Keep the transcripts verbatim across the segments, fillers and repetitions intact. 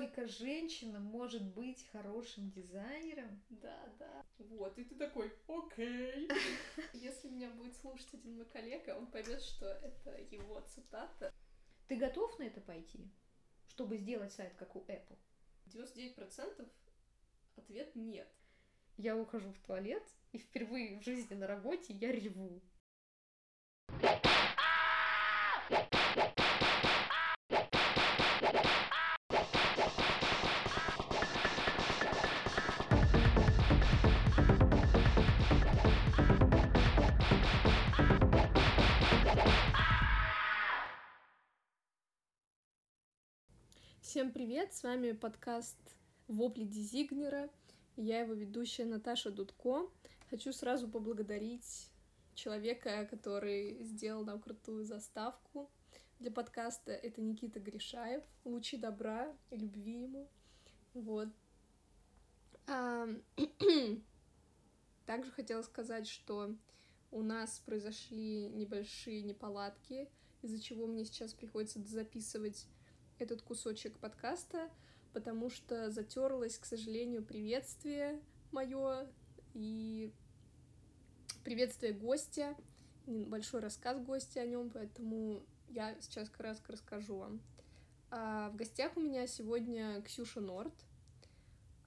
только женщина может быть хорошим дизайнером. Да, да. Вот, и ты такой, окей. Если меня будет слушать один мой коллега, он поймет, что это его цитата. Ты готов на это пойти, чтобы сделать сайт, как у Apple? девяносто девять процентов ответ нет. Я ухожу в туалет, и впервые в жизни на работе я реву. Всем привет, с вами подкаст «Вопли дизигнера», я его ведущая Наташа Дудко. Хочу сразу поблагодарить человека, который сделал нам крутую заставку для подкаста, это Никита Гришаев, лучи добра и любви ему, вот. А... Также хотела сказать, что у нас произошли небольшие неполадки, из-за чего мне сейчас приходится записывать этот кусочек подкаста, потому что затерлось, к сожалению, приветствие мое и приветствие гостя, небольшой рассказ гостя о нем, поэтому я сейчас кратко расскажу вам. А в гостях у меня сегодня Ксюша Норд.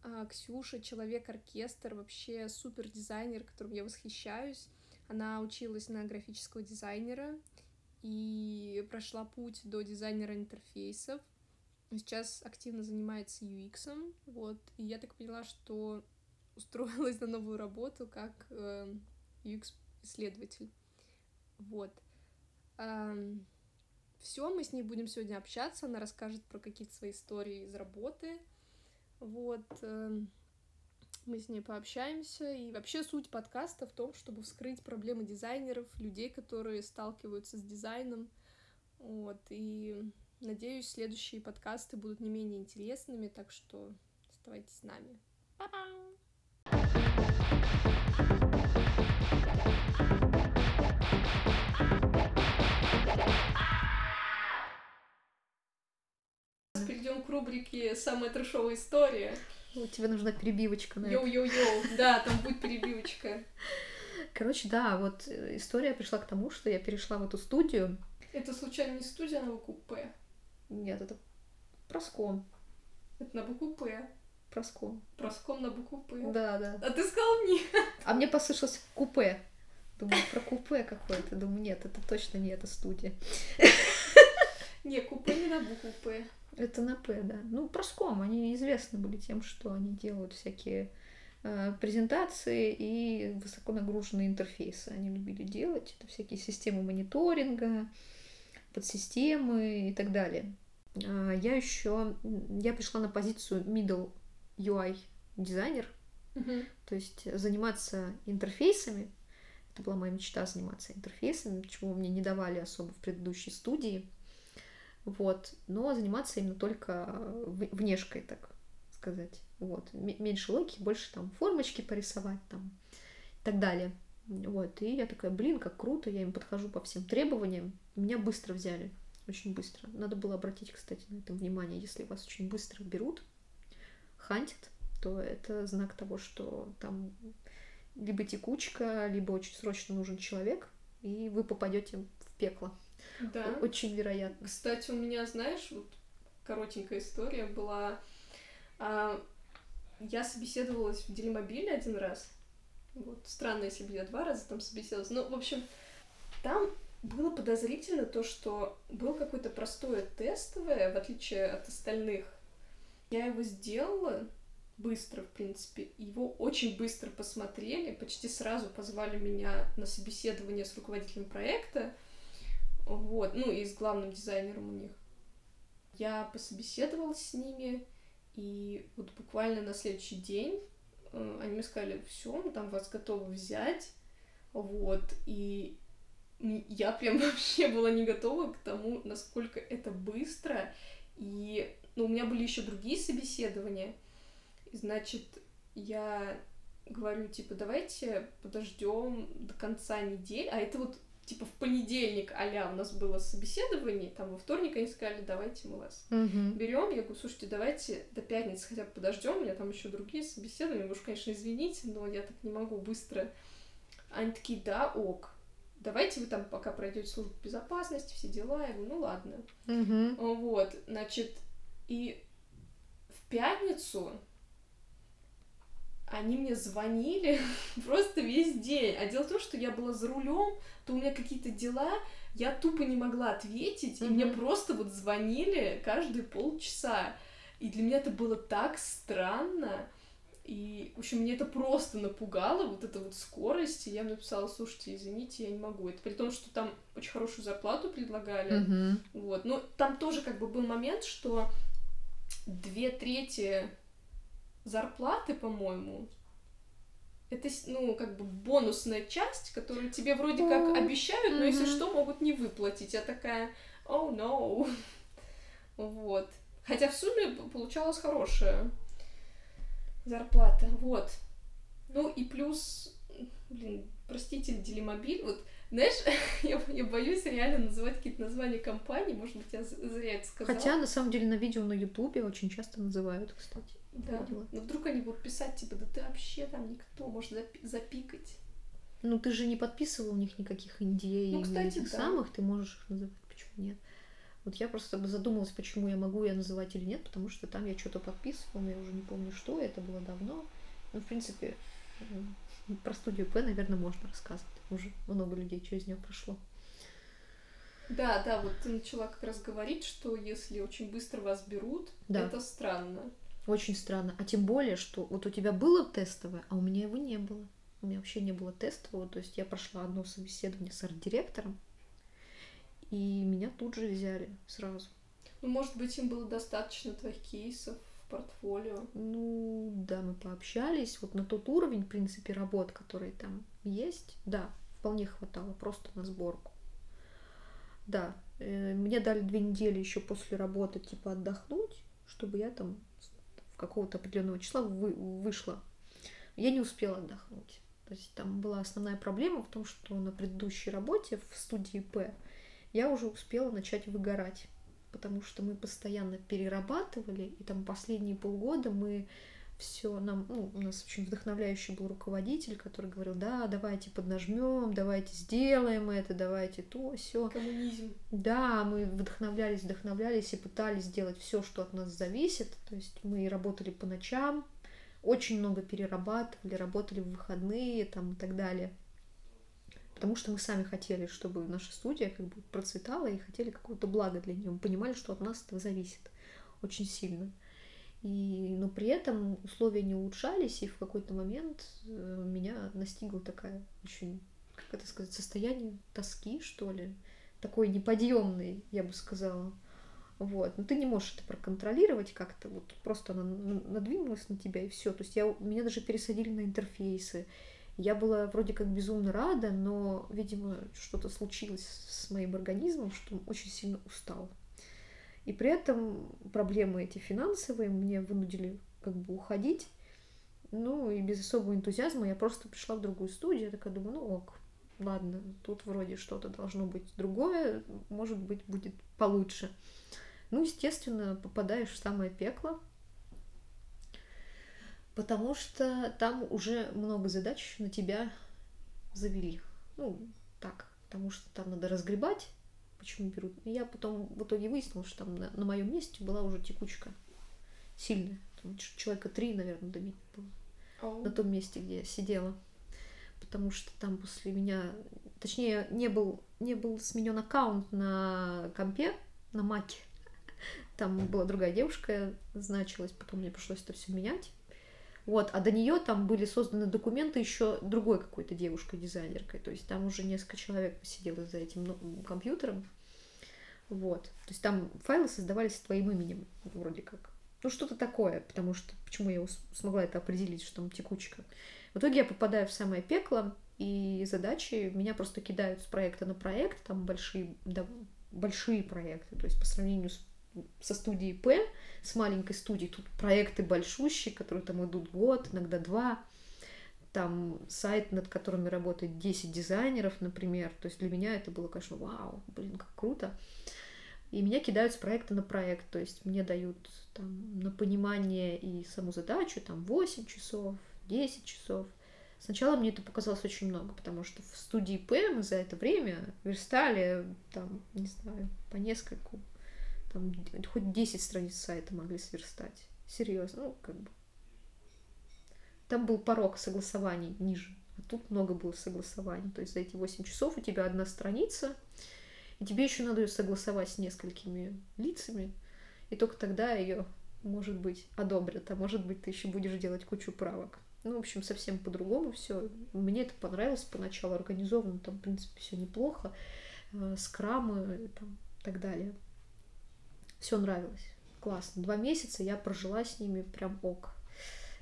А Ксюша — человек-оркестр, вообще супер-дизайнер, которым я восхищаюсь. Она училась на графического дизайнера и прошла путь до дизайнера интерфейсов. Сейчас активно занимается ю экс. Вот. И я так поняла, что устроилась на новую работу как ю экс-исследователь. Вот. Все, мы с ней будем сегодня общаться. Она расскажет про какие-то свои истории из работы. Вот. Мы с ней пообщаемся, и вообще суть подкаста в том, чтобы вскрыть проблемы дизайнеров, людей, которые сталкиваются с дизайном, вот, и надеюсь, следующие подкасты будут не менее интересными, так что оставайтесь с нами. Па-пам! Перейдем к рубрике «Самая трэшовая история». Тебе нужна перебивочка, наверное. Йоу-йоу-йоу, да, там будет перебивочка. Короче, да, вот история пришла к тому, что я перешла в эту студию. Это случайно не студия на букву П? Нет, это Проском. Это на букву П? Проском. Проском на букву П? Да, да. А ты сказал нет. А мне послышалось купе. Думаю, про купе какое-то. Думаю, нет, это точно не эта студия. Не, купе не на букву П. Это на П, да. Ну, Проском, они известны были тем, что они делают всякие э, презентации и высоконагруженные интерфейсы. Они любили делать. Это всякие системы мониторинга, подсистемы и так далее. А я еще... Я пришла на позицию middle ю ай дизайнер. Mm-hmm. То есть заниматься интерфейсами. Это была моя мечта — заниматься интерфейсами, чего мне не давали особо в предыдущей студии. Вот, но заниматься именно только внешкой, так сказать. Вот, меньше логики, больше там формочки порисовать там и так далее. Вот, и я такая, блин, как круто, я им подхожу по всем требованиям. Меня быстро взяли, очень быстро. Надо было обратить, кстати, на это внимание. Если вас очень быстро берут, хантят, то это знак того, что там либо текучка, либо очень срочно нужен человек, и вы попадете в пекло. Да. Очень вероятно. Кстати, у меня, знаешь, вот коротенькая история была. А, я собеседовалась в Делимобиле один раз. Вот, странно, если бы я два раза там собеседовалась. Ну, в общем, там было подозрительно то, что был какое-то простое тестовое, в отличие от остальных. Я его сделала быстро, в принципе. Его очень быстро посмотрели. Почти сразу позвали меня на собеседование с руководителем проекта. Вот, ну и с главным дизайнером у них. Я пособеседовалась с ними, и вот буквально на следующий день э, они мне сказали, все, мы там вас готовы взять, вот, и я прям вообще была не готова к тому, насколько это быстро, и ну, у меня были еще другие собеседования, и, значит, я говорю, типа, давайте подождем до конца недели, а это вот типа в понедельник а-ля у нас было собеседование, там во вторник они сказали, давайте мы вас uh-huh. берем. Я говорю, слушайте, давайте до пятницы хотя бы подождем, у меня там еще другие собеседования, вы уж, конечно, извините, но я так не могу быстро. Они такие, да, ок. Давайте вы там пока пройдете службу безопасности, все дела. Я говорю, ну ладно. Uh-huh. Вот, значит, и в пятницу они мне звонили просто весь день. А дело в том, что я была за рулем, то у меня какие-то дела, я тупо не могла ответить, mm-hmm. и мне просто вот звонили каждые полчаса. И для меня это было так странно. И, в общем, меня это просто напугало, вот эта вот скорость. И я написала, слушайте, извините, я не могу. Это при том, что там очень хорошую зарплату предлагали. Mm-hmm. Вот. Но там тоже как бы был момент, что две трети зарплаты, по-моему, это, ну, как бы бонусная часть, которую тебе вроде как обещают, но, mm-hmm. если что, могут не выплатить. Я такая, oh no. Вот. Хотя в сумме получалась хорошая зарплата. Вот. Ну, и плюс, блин, простите, Делимобиль, вот, знаешь, я, я боюсь реально называть какие-то названия компаний, может быть, я зря это сказала. Хотя, на самом деле, на видео на Ютубе очень часто называют, кстати. Да, но вдруг они будут писать, типа, да ты вообще там никто, может запи- запикать. Ну, ты же не подписывал у них никаких эн ди эй, ну, кстати, да. самых, ты можешь их называть, почему нет. Вот я просто задумалась, почему я могу я называть или нет, потому что там я что-то подписывала, я уже не помню, что, это было давно. Ну, в принципе, про студию П, наверное, можно рассказывать, уже много людей через нее прошло. Да, да, вот ты начала как раз говорить, что если очень быстро вас берут, да. это странно. Очень странно. А тем более, что вот у тебя было тестовое, а у меня его не было. У меня вообще не было тестового. То есть я прошла одно собеседование с арт-директором, и меня тут же взяли сразу. Ну, может быть, им было достаточно твоих кейсов в портфолио. Ну, да, мы пообщались. Вот на тот уровень, в принципе, работ, которые там есть, да, вполне хватало просто на сборку. Да, мне дали две недели еще после работы, типа, отдохнуть, чтобы я там какого-то определенного числа вы, вышла. Я не успела отдохнуть. То есть там была основная проблема в том, что на предыдущей работе в студии П я уже успела начать выгорать, потому что мы постоянно перерабатывали, и там последние полгода мы все нам, ну, у нас очень вдохновляющий был руководитель, который говорил, да, давайте поднажмем, давайте сделаем это, давайте то, все. Коммунизм. Да, мы вдохновлялись, вдохновлялись и пытались сделать все, что от нас зависит. То есть мы работали по ночам, очень много перерабатывали, работали в выходные там и так далее. Потому что мы сами хотели, чтобы наша студия как бы процветала и хотели какого-то блага для нее. Мы понимали, что от нас это зависит очень сильно. И, но при этом условия не улучшались, и в какой-то момент меня настигло такое очень, как это сказать, состояние тоски, что ли, такой неподъемный, я бы сказала. Вот. Но ты не можешь это проконтролировать как-то, вот просто она надвинулась на тебя, и все. То есть я, меня даже пересадили на интерфейсы. Я была вроде как безумно рада, но, видимо, что-то случилось с моим организмом, что он очень сильно устал. И при этом проблемы эти финансовые мне вынудили как бы уходить. Ну и без особого энтузиазма я просто пришла в другую студию. Я такая думаю, ну ок, ладно, тут вроде что-то должно быть другое, может быть, будет получше. Ну, естественно, попадаешь в самое пекло, потому что там уже много задач на тебя завели. Ну, так, потому что там надо разгребать, почему берут. И я потом в итоге выяснила, что там на, на моем месте была уже текучка сильная. Там человека три, наверное, до меня было. Oh. На том месте, где я сидела. Потому что там после меня... Точнее, не был, не был сменен аккаунт на компе, на маке. Там была другая девушка, значилась. Потом мне пришлось это все менять. Вот. А до нее там были созданы документы еще другой какой-то девушкой-дизайнеркой. То есть там уже несколько человек посидело за этим компьютером. Вот. То есть там файлы создавались с твоим именем вроде как. Ну, что-то такое, потому что почему я смогла это определить, что там текучка. В итоге я попадаю в самое пекло, и задачи меня просто кидают с проекта на проект. Там большие, да, большие проекты. То есть по сравнению с со студией П, с маленькой студией, тут проекты большущие, которые там идут год, иногда два. там сайт, над которыми работает десять дизайнеров, например. То есть для меня это было, конечно, вау, блин, как круто. И меня кидают с проекта на проект, то есть мне дают там, на понимание и саму задачу там, восемь часов, десять часов. Сначала мне это показалось очень много, потому что в студии П мы за это время верстали, там, не знаю, по нескольку, там, хоть десять страниц сайта могли сверстать. Серьезно, ну, как бы. Там был порог согласований ниже, а тут много было согласований. То есть за эти восемь часов у тебя одна страница, и тебе еще надо ее согласовать с несколькими лицами, и только тогда ее, может быть, одобрят, а может быть, ты еще будешь делать кучу правок. Ну, в общем, совсем по-другому все. Мне это понравилось поначалу, организовано там, в принципе, все неплохо, скрамы там, и так далее. Все нравилось. Классно. Два месяца я прожила с ними прям ок.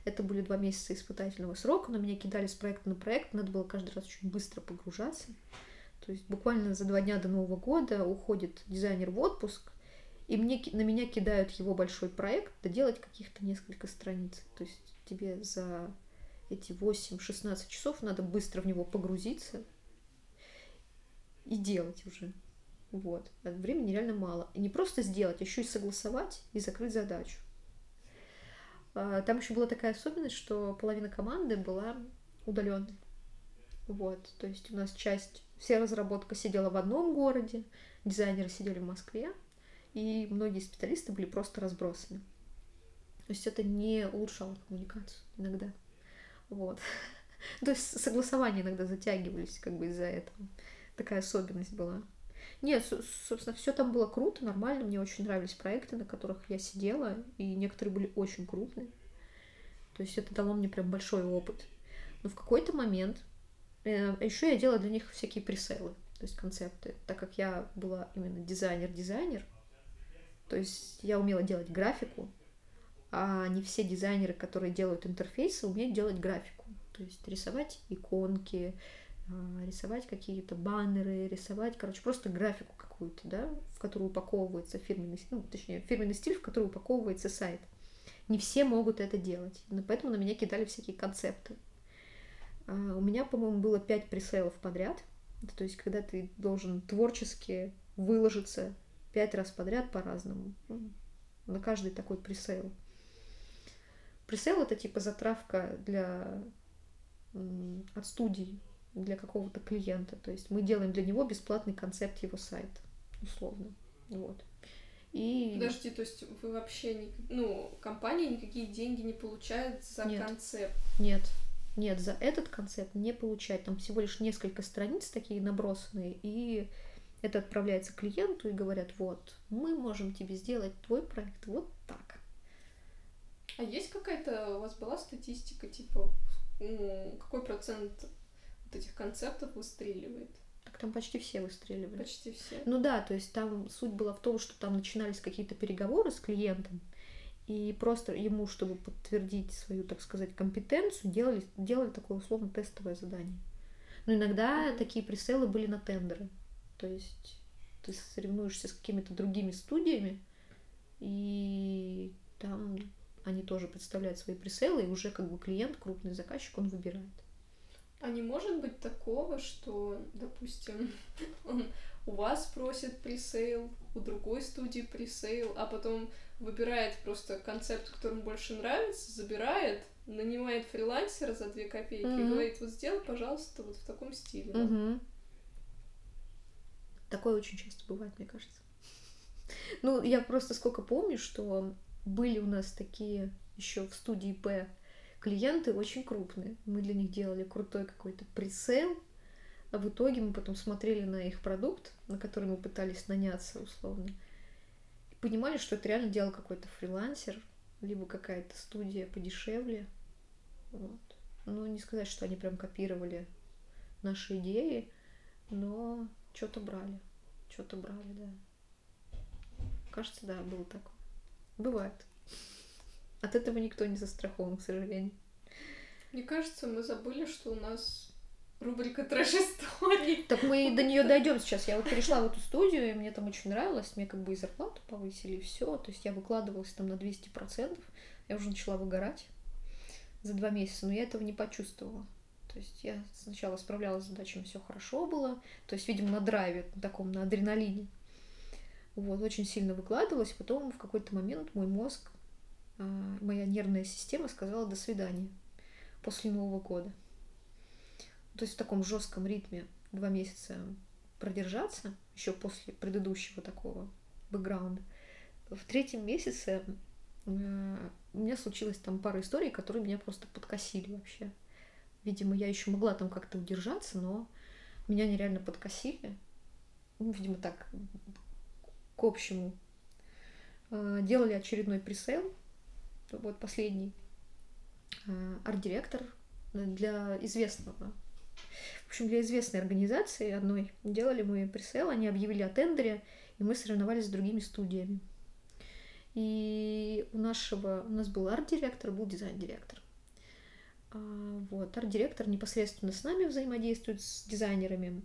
Это были два месяца испытательного срока, но меня кидали с проекта на проект, надо было каждый раз очень быстро погружаться. То есть буквально за два дня до Нового года уходит дизайнер в отпуск, и мне, на меня кидают его большой проект, доделать каких-то несколько страниц. То есть тебе за эти восемь-шестнадцать часов надо быстро в него погрузиться и делать уже. Вот. А времени реально мало. И не просто сделать, еще и согласовать и закрыть задачу. Там еще была такая особенность, что половина команды была удаленной. Вот. То есть у нас часть, вся разработка сидела в одном городе, дизайнеры сидели в Москве, и многие специалисты были просто разбросаны. То есть это не улучшало коммуникацию иногда. Вот. То есть согласования иногда затягивались как бы из-за этого. Такая особенность была. Нет, собственно, все там было круто, нормально. Мне очень нравились проекты, на которых я сидела, и некоторые были очень крупные. То есть это дало мне прям большой опыт. Но в какой-то момент... Еще я делала для них всякие пресейлы, то есть концепты. Так как я была именно дизайнер-дизайнер, то есть я умела делать графику, а не все дизайнеры, которые делают интерфейсы, умеют делать графику. То есть рисовать иконки, рисовать какие-то баннеры, рисовать, короче, просто графику какую-то, да, в которую упаковывается фирменный, ну, точнее, фирменный стиль, в который упаковывается сайт. Не все могут это делать, поэтому на меня кидали всякие концепты. У меня, по-моему, было пять пресейлов подряд, то есть когда ты должен творчески выложиться пять раз подряд по-разному, на каждый такой пресейл. Пресейл — это типа затравка для... от студии, для какого-то клиента, то есть мы делаем для него бесплатный концепт его сайта, условно, вот. И... Подожди, то есть вы вообще, не... ну, компания никакие деньги не получает за нет, концепт? Нет, нет, за этот концепт не получает, там всего лишь несколько страниц такие набросанные, и это отправляется клиенту и говорят, вот, мы можем тебе сделать твой проект вот так. А есть какая-то, у вас была статистика, типа, какой процент этих концептов выстреливает? Так там почти все выстреливали. Почти все? Ну да, то есть там суть была в том, что там начинались какие-то переговоры с клиентом, и просто ему, чтобы подтвердить свою, так сказать, компетенцию, делали, делали такое условно тестовое задание. Но иногда mm-hmm. такие пресейлы были на тендеры. То есть ты соревнуешься с какими-то другими студиями, и там они тоже представляют свои пресейлы, и уже как бы клиент, крупный заказчик, он выбирает. А не может быть такого, что, допустим, он у вас просит пресейл, у другой студии пресейл, а потом выбирает просто концепт, который ему больше нравится, забирает, нанимает фрилансера за две копейки mm-hmm. и говорит, вот сделай, пожалуйста, вот в таком стиле. Mm-hmm. Такое очень часто бывает, мне кажется. Ну, я просто сколько помню, что были у нас такие еще в студии П клиенты очень крупные. Мы для них делали крутой какой-то пресейл, а в итоге мы потом смотрели на их продукт, на который мы пытались наняться условно, и понимали, что это реально делал какой-то фрилансер, либо какая-то студия подешевле. Вот. Ну, не сказать, что они прям копировали наши идеи, но что-то брали. Что-то брали, да. Кажется, да, было такое. Бывает. От этого никто не застрахован, к сожалению. Мне кажется, мы забыли, что у нас рубрика трэш-истории. Так мы до нее дойдем сейчас. Я вот перешла в эту студию, и мне там очень нравилось. Мне как бы и зарплату повысили, и все. То есть я выкладывалась там на двести процентов. Я уже начала выгорать за два месяца, но я этого не почувствовала. То есть я сначала справлялась с задачами, все хорошо было. То есть, видимо, на драйве, на таком, на адреналине. Вот, очень сильно выкладывалась. Потом в какой-то момент мой мозг, моя нервная система сказала «до свидания» после Нового года. То есть в таком жестком ритме два месяца продержаться, еще после предыдущего такого бэкграунда. В третьем месяце у меня случилась там пара историй, которые меня просто подкосили вообще. Видимо, я еще могла там как-то удержаться, но меня нереально подкосили. Ну, видимо, так, к общему. Делали очередной пресейл, вот последний, арт-директор для известного. В общем, для известной организации одной делали мы пресейл, они объявили о тендере, и мы соревновались с другими студиями. И у нашего, у нас был арт-директор, был дизайн-директор. Вот, арт-директор непосредственно с нами взаимодействует, с дизайнерами,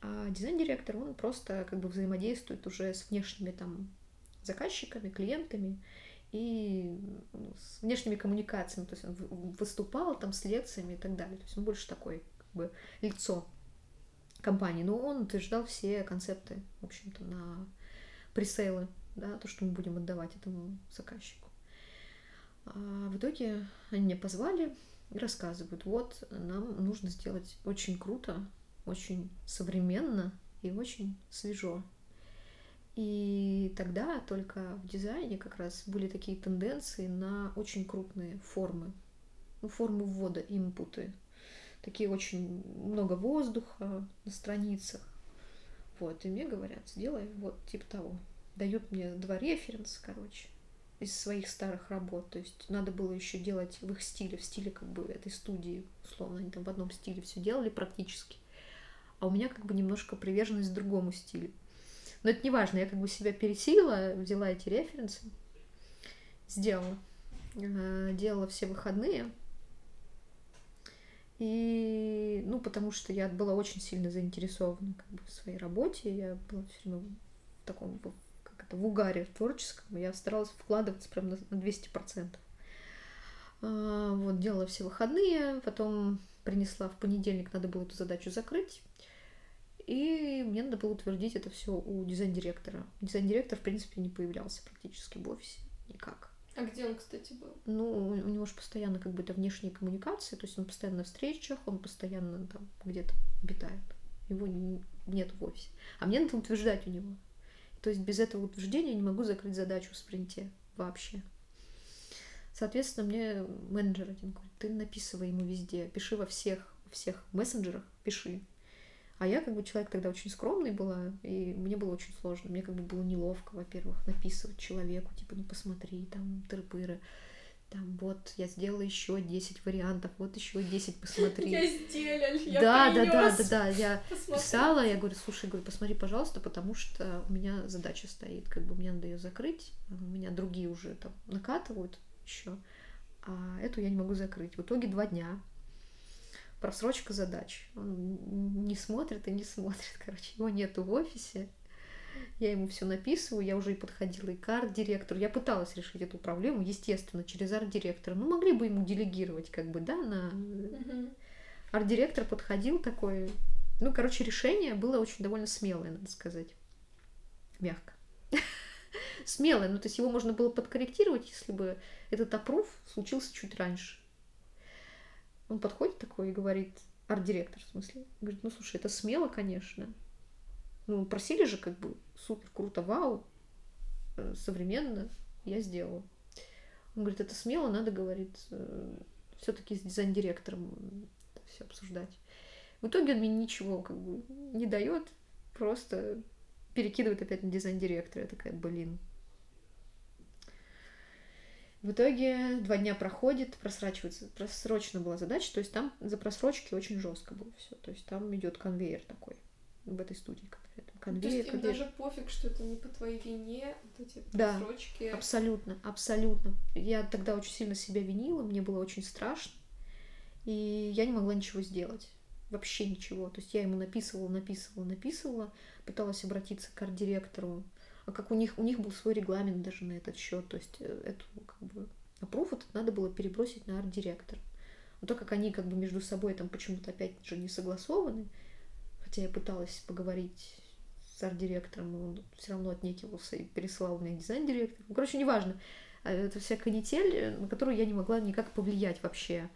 а дизайн-директор, он просто как бы взаимодействует уже с внешними там заказчиками, клиентами и с внешними коммуникациями, то есть он выступал там с лекциями и так далее, то есть он больше такой как бы лицо компании, но он утверждал все концепты, в общем-то, на пресейлы, да, то, что мы будем отдавать этому заказчику. А в итоге они меня позвали и рассказывают, вот, нам нужно сделать очень круто, очень современно и очень свежо. И тогда только в дизайне как раз были такие тенденции на очень крупные формы, ну, форму ввода, инпуты. Такие очень много воздуха на страницах. Вот, и мне говорят, сделай вот типа того. Дают мне два референса, короче, из своих старых работ. То есть надо было еще делать в их стиле, в стиле как бы этой студии, условно. Они там в одном стиле все делали практически. А у меня как бы немножко приверженность к другому стилю. Но это не важно, я как бы себя пересилила, взяла эти референсы, сделала. Делала все выходные. И, ну, потому что я была очень сильно заинтересована как бы в своей работе. Я была все время в таком, как это, в угаре, в творческом. Я старалась вкладываться прям на двести процентов. Вот, делала все выходные, потом принесла в понедельник, надо было эту задачу закрыть. И мне надо было утвердить это все у дизайн-директора. Дизайн-директор, в принципе, не появлялся практически в офисе никак. А где он, кстати, был? Ну, у него же постоянно как бы это внешние коммуникации, то есть он постоянно на встречах, он постоянно там где-то обитает. Его нет в офисе. А мне надо утверждать у него. То есть без этого утверждения я не могу закрыть задачу в спринте вообще. Соответственно, мне менеджер один говорит, ты написывай ему везде, пиши во всех, всех мессенджерах, пиши. А я как бы человек тогда очень скромный была, и мне было очень сложно. Мне как бы было неловко, во-первых, написывать человеку, типа, ну посмотри, там, тыры-пыры, там, вот, я сделала еще десять вариантов, вот еще десять, посмотри. Я сделала, я да, принес. Да, да, да, да, я посмотри. Писала, я говорю, слушай, говорю, посмотри, пожалуйста, потому что у меня задача стоит, как бы мне надо ее закрыть, у меня другие уже там накатывают еще, а эту я не могу закрыть. В итоге два дня. Просрочка задач. Он не смотрит и не смотрит, короче. Его нету в офисе. Я ему все написываю. Я уже и подходила и к арт-директору. Я пыталась решить эту проблему, естественно, через арт-директора. Ну, могли бы ему делегировать, как бы, да, на... Mm-hmm. Арт-директор подходил такой... Ну, короче, решение было очень довольно смелое, надо сказать. Мягко. Смелое. Ну, то есть его можно было подкорректировать, если бы этот аппрув случился чуть раньше. Он подходит такой и говорит, арт-директор, в смысле, говорит, ну, слушай, это смело, конечно. Ну, просили же, как бы, супер, круто, вау, современно, я сделала. Он говорит, это смело, надо, говорит, все-таки с дизайн-директором все обсуждать. В итоге он мне ничего, как бы, не дает, просто перекидывает опять на дизайн-директора. Я такая, блин. В итоге два дня проходит, просрочивается, просрочена была задача, то есть там за просрочки очень жестко было все, то есть там идет конвейер такой в этой студии конкретно. Конвейер, то есть им конвейер. Даже пофиг, что это не по твоей вине, вот эти просрочки. Да, абсолютно, абсолютно. Я тогда очень сильно себя винила, мне было очень страшно, и я не могла ничего сделать, вообще ничего. То есть я ему написывала, написывала, написывала, пыталась обратиться к арт-директору. А как у них, у них был свой регламент даже на этот счет, то есть эту, как бы, аппрув надо было перебросить на арт-директор. Но так как они как бы между собой там почему-то опять же не согласованы, хотя я пыталась поговорить с арт-директором, но он все равно отнекивался и переслал мне дизайн-директор. Ну, короче, неважно. Это вся канитель, на которую я не могла никак повлиять вообще.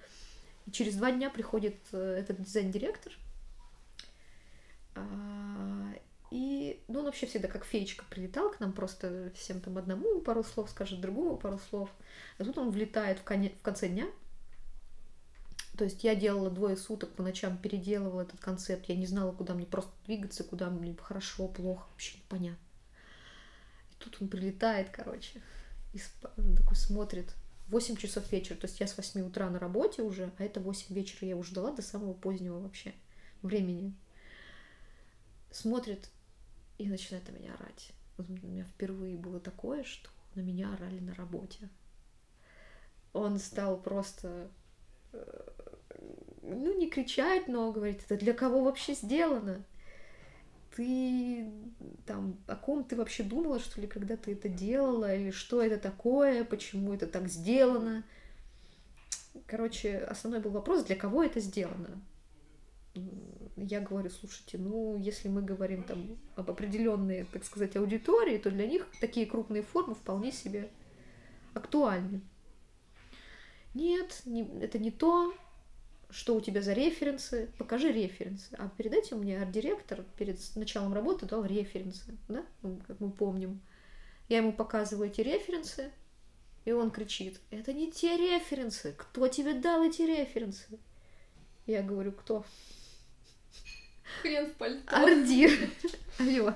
И через два дня приходит этот дизайн-директор, и ну, он вообще всегда как феечка прилетал к нам, просто всем там одному пару слов скажет, другому пару слов. А тут он влетает в, кон... в конце дня. То есть я делала двое суток, по ночам переделывала этот концепт. Я не знала, куда мне просто двигаться, куда мне хорошо, плохо, вообще непонятно. И тут он прилетает, короче, и сп... такой смотрит. восемь часов вечера. То есть я с восьми утра на работе уже, а это восемь вечера я его ждала до самого позднего вообще времени. Смотрит и начинает на меня орать. Вот у меня впервые было такое, что на меня орали на работе. Он стал просто... ну, не кричать, но говорит, это для кого вообще сделано? Ты там, о ком ты вообще думала, что ли, когда ты это делала? Или что это такое? Почему это так сделано? Короче, основной был вопрос, для кого это сделано? Я говорю, слушайте, ну, если мы говорим там об определенной, так сказать, аудитории, то для них такие крупные формы вполне себе актуальны. Нет, не, это не то, что у тебя за референсы. Покажи референсы. А перед этим у меня арт-директор перед началом работы дал референсы, да, как мы помним. Я ему показываю эти референсы, и он кричит, это не те референсы, кто тебе дал эти референсы? Я говорю, кто? Хрен в пальто. Ардир. Алло.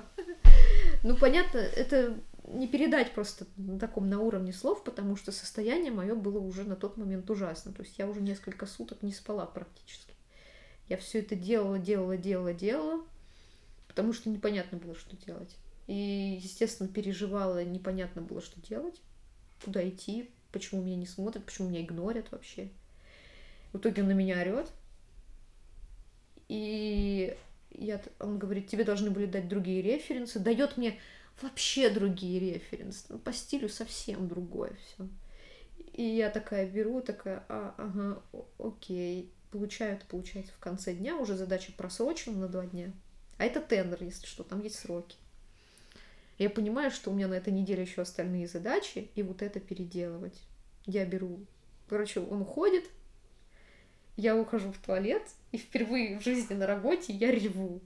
Ну, понятно, это... не передать просто на таком, на уровне слов, потому что состояние мое было уже на тот момент ужасно. То есть я уже несколько суток не спала практически. Я все это делала, делала, делала, делала, потому что непонятно было, что делать. И, естественно, переживала, непонятно было, что делать, куда идти, почему меня не смотрят, почему меня игнорят вообще. В итоге он на меня орет. И я, он говорит, тебе должны были дать другие референсы. Дает мне... вообще другие референсы, по стилю совсем другое все. И я такая беру, такая, а, ага, окей, получаю это, получается, в конце дня, уже задача просрочена на два дня, а это тендер, если что, там есть сроки. Я понимаю, что у меня на этой неделе еще остальные задачи, и вот это переделывать. Я беру, короче, он уходит, я ухожу в туалет, и впервые в жизни на работе я реву.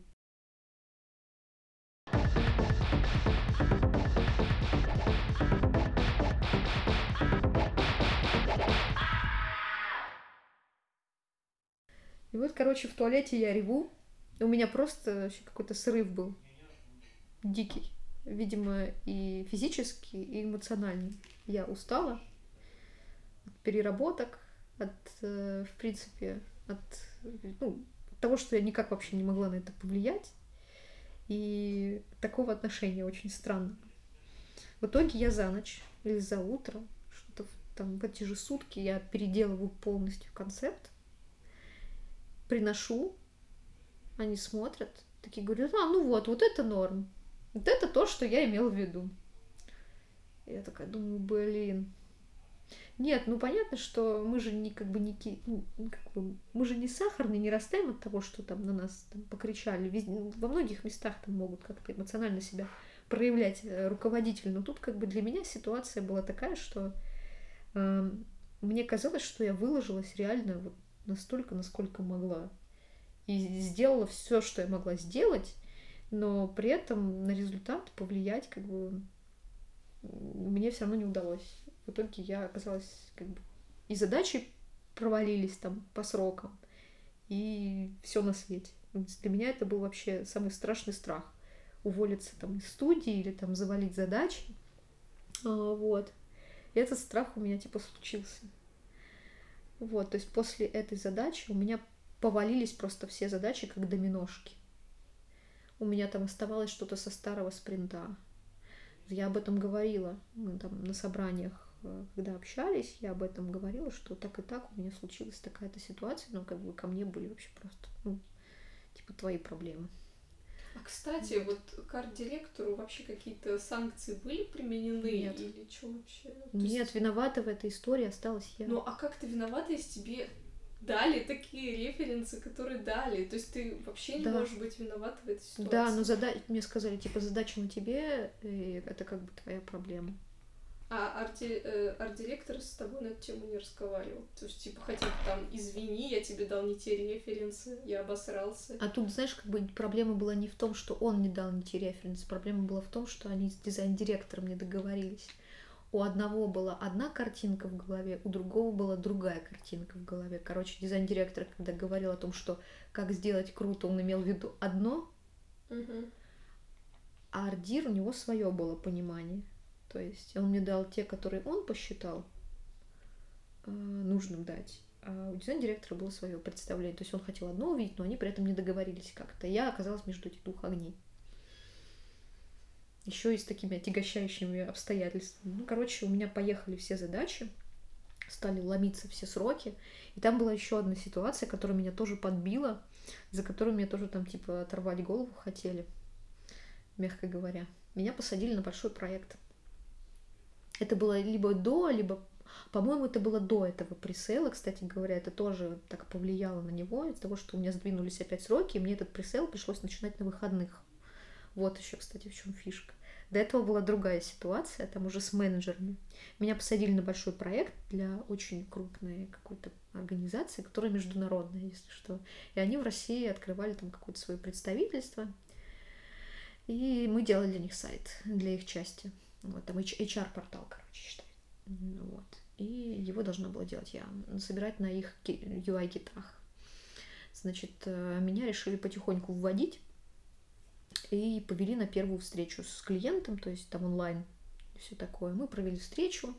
И вот, короче, в туалете я реву. У меня просто вообще какой-то срыв был. Дикий. Видимо, и физически, и эмоционально. Я устала от переработок, от, в принципе, от, ну, от того, что я никак вообще не могла на это повлиять. И такого отношения очень странного. В итоге я за ночь или за утро, что-то там в эти же сутки я переделываю полностью концепт. Приношу, они смотрят, такие говорят, а, ну вот, вот это норм, вот это то, что я имела в виду. Я такая думаю, блин, нет, ну понятно, что мы же не как бы не ну, как бы, мы же не сахарные, не растаем от того, что там на нас там, покричали. Везде, во многих местах там могут как-то эмоционально себя проявлять руководитель, но тут как бы для меня ситуация была такая, что э, мне казалось, что я выложилась реально вот настолько, насколько могла. И сделала все, что я могла сделать, но при этом на результат повлиять как бы мне все равно не удалось. В итоге я оказалась как бы... и задачи провалились там по срокам, и все на свете. Для меня это был вообще самый страшный страх. Уволиться там из студии или там завалить задачи. Вот. И этот страх у меня типа случился. Вот, то есть после этой задачи у меня повалились просто все задачи, как доминошки. У меня там оставалось что-то со старого спринта. Я об этом говорила. Мы там на собраниях, когда общались, я об этом говорила, что так и так у меня случилась такая-то ситуация, но как бы ко мне были вообще просто, ну, типа, твои проблемы. А, кстати, вот, вот к арт-директору вообще какие-то санкции были применены? Нет. Или что вообще? Нет, есть... виновата в этой истории осталась я. Ну, а как ты виновата, если тебе дали такие референсы, которые дали. То есть ты вообще не да. можешь быть виноват в этой ситуации. Да, но зада... мне сказали, типа, задача на тебе, и это как бы твоя проблема. А арти... арт-директор с тобой на эту тему не разговаривал. То есть, типа, хотя бы там, извини, я тебе дал не те референсы, я обосрался. А тут, знаешь, как бы проблема была не в том, что он не дал не те референсы, проблема была в том, что они с дизайн-директором не договорились. У одного была одна картинка в голове, у другого была другая картинка в голове. Короче, дизайн-директор, когда говорил о том, что как сделать круто, он имел в виду одно, угу. а арт-дир у него свое было понимание. То есть он мне дал те, которые он посчитал э, нужным дать, а у дизайн-директора было свое представление. То есть он хотел одно увидеть, но они при этом не договорились как-то. Я оказалась между этих двух огней. Еще и с такими отягощающими обстоятельствами. Ну, короче, у меня поехали все задачи, стали ломиться все сроки. И там была еще одна ситуация, которая меня тоже подбила, за которую меня тоже там типа оторвать голову хотели, мягко говоря. Меня посадили на большой проект. Это было либо до, либо... По-моему, это было до этого пресейла, кстати говоря. Это тоже так повлияло на него из-за того, что у меня сдвинулись опять сроки, и мне этот пресейл пришлось начинать на выходных. Вот еще, кстати, в чем фишка. До этого была другая ситуация, там уже с менеджерами. Меня посадили на большой проект для очень крупной какой-то организации, которая международная, если что. И они в России открывали там какое-то свое представительство. И мы делали для них сайт, для их части. Вот, там эйч ар-портал, короче, считай. Вот. И его должна была делать я, собирать на их ю ай-китах. Значит, меня решили потихоньку вводить. И повели на первую встречу с клиентом, то есть там онлайн и все такое. Мы провели встречу,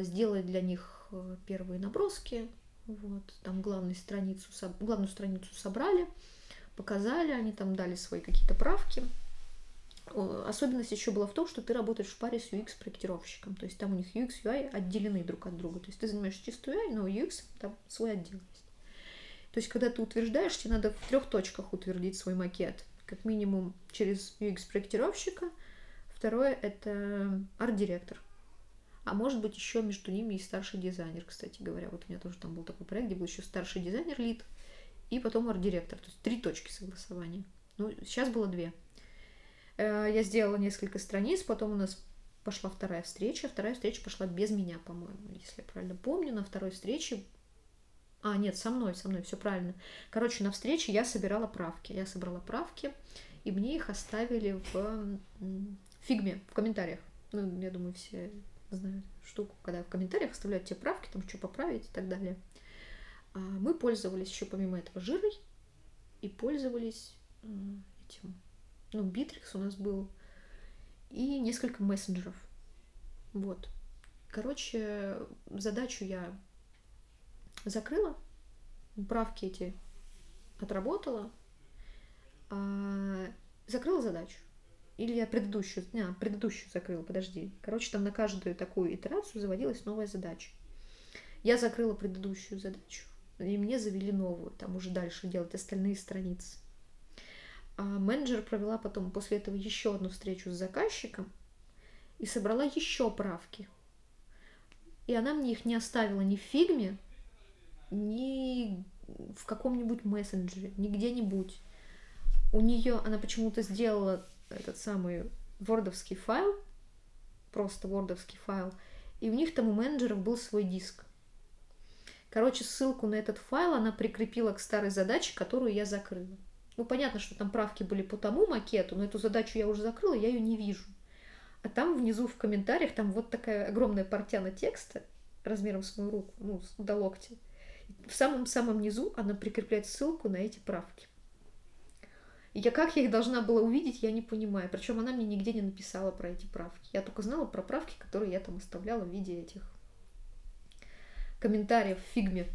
сделали для них первые наброски, вот, там главную страницу, главную страницу собрали, показали, они там дали свои какие-то правки. Особенность еще была в том, что ты работаешь в паре с ю экс-проектировщиком, то есть там у них ю экс, ю ай отделены друг от друга, то есть ты занимаешься чисто ю ай, но у ю экс там свой отдел есть. То есть когда ты утверждаешь, тебе надо в трех точках утвердить свой макет. Как минимум через ю экс-проектировщика, второе — это арт-директор, а может быть еще между ними и старший дизайнер, кстати говоря. Вот у меня тоже там был такой проект, где был еще старший дизайнер, лид, и потом арт-директор, то есть три точки согласования. Ну, сейчас было две. Я сделала несколько страниц, потом у нас пошла вторая встреча, вторая встреча пошла без меня, по-моему, если я правильно помню, на второй встрече. А, нет, со мной, со мной, все правильно. Короче, на встрече я собирала правки. Я собрала правки, и мне их оставили в фигме, в комментариях. Ну, я думаю, все знают штуку, когда в комментариях оставляют те правки, там, что поправить и так далее. А мы пользовались еще, помимо этого, жирой, и пользовались этим. Ну, битрикс у нас был, и несколько мессенджеров. Вот. Короче, задачу я закрыла, правки эти отработала, а закрыла задачу. Или я предыдущую, не, предыдущую закрыла, подожди. Короче, там на каждую такую итерацию заводилась новая задача. Я закрыла предыдущую задачу, и мне завели новую, там уже дальше делать остальные страницы. А менеджер провела потом после этого еще одну встречу с заказчиком и собрала еще правки. И она мне их не оставила ни в фигме, ни в каком-нибудь мессенджере, ни где-нибудь. У нее она почему-то сделала этот самый вордовский файл, просто вордовский файл, и у них там у менеджеров был свой диск. Короче, ссылку на этот файл она прикрепила к старой задаче, которую я закрыла. Ну, понятно, что там правки были по тому макету, но эту задачу я уже закрыла, я ее не вижу. А там внизу в комментариях, там вот такая огромная портяна текста размером с мою руку, ну, до локтя. В самом-самом низу она прикрепляет ссылку на эти правки. И я, как я их должна была увидеть, я не понимаю. Причем она мне нигде не написала про эти правки. Я только знала про правки, которые я там оставляла в виде этих комментариев в фигме.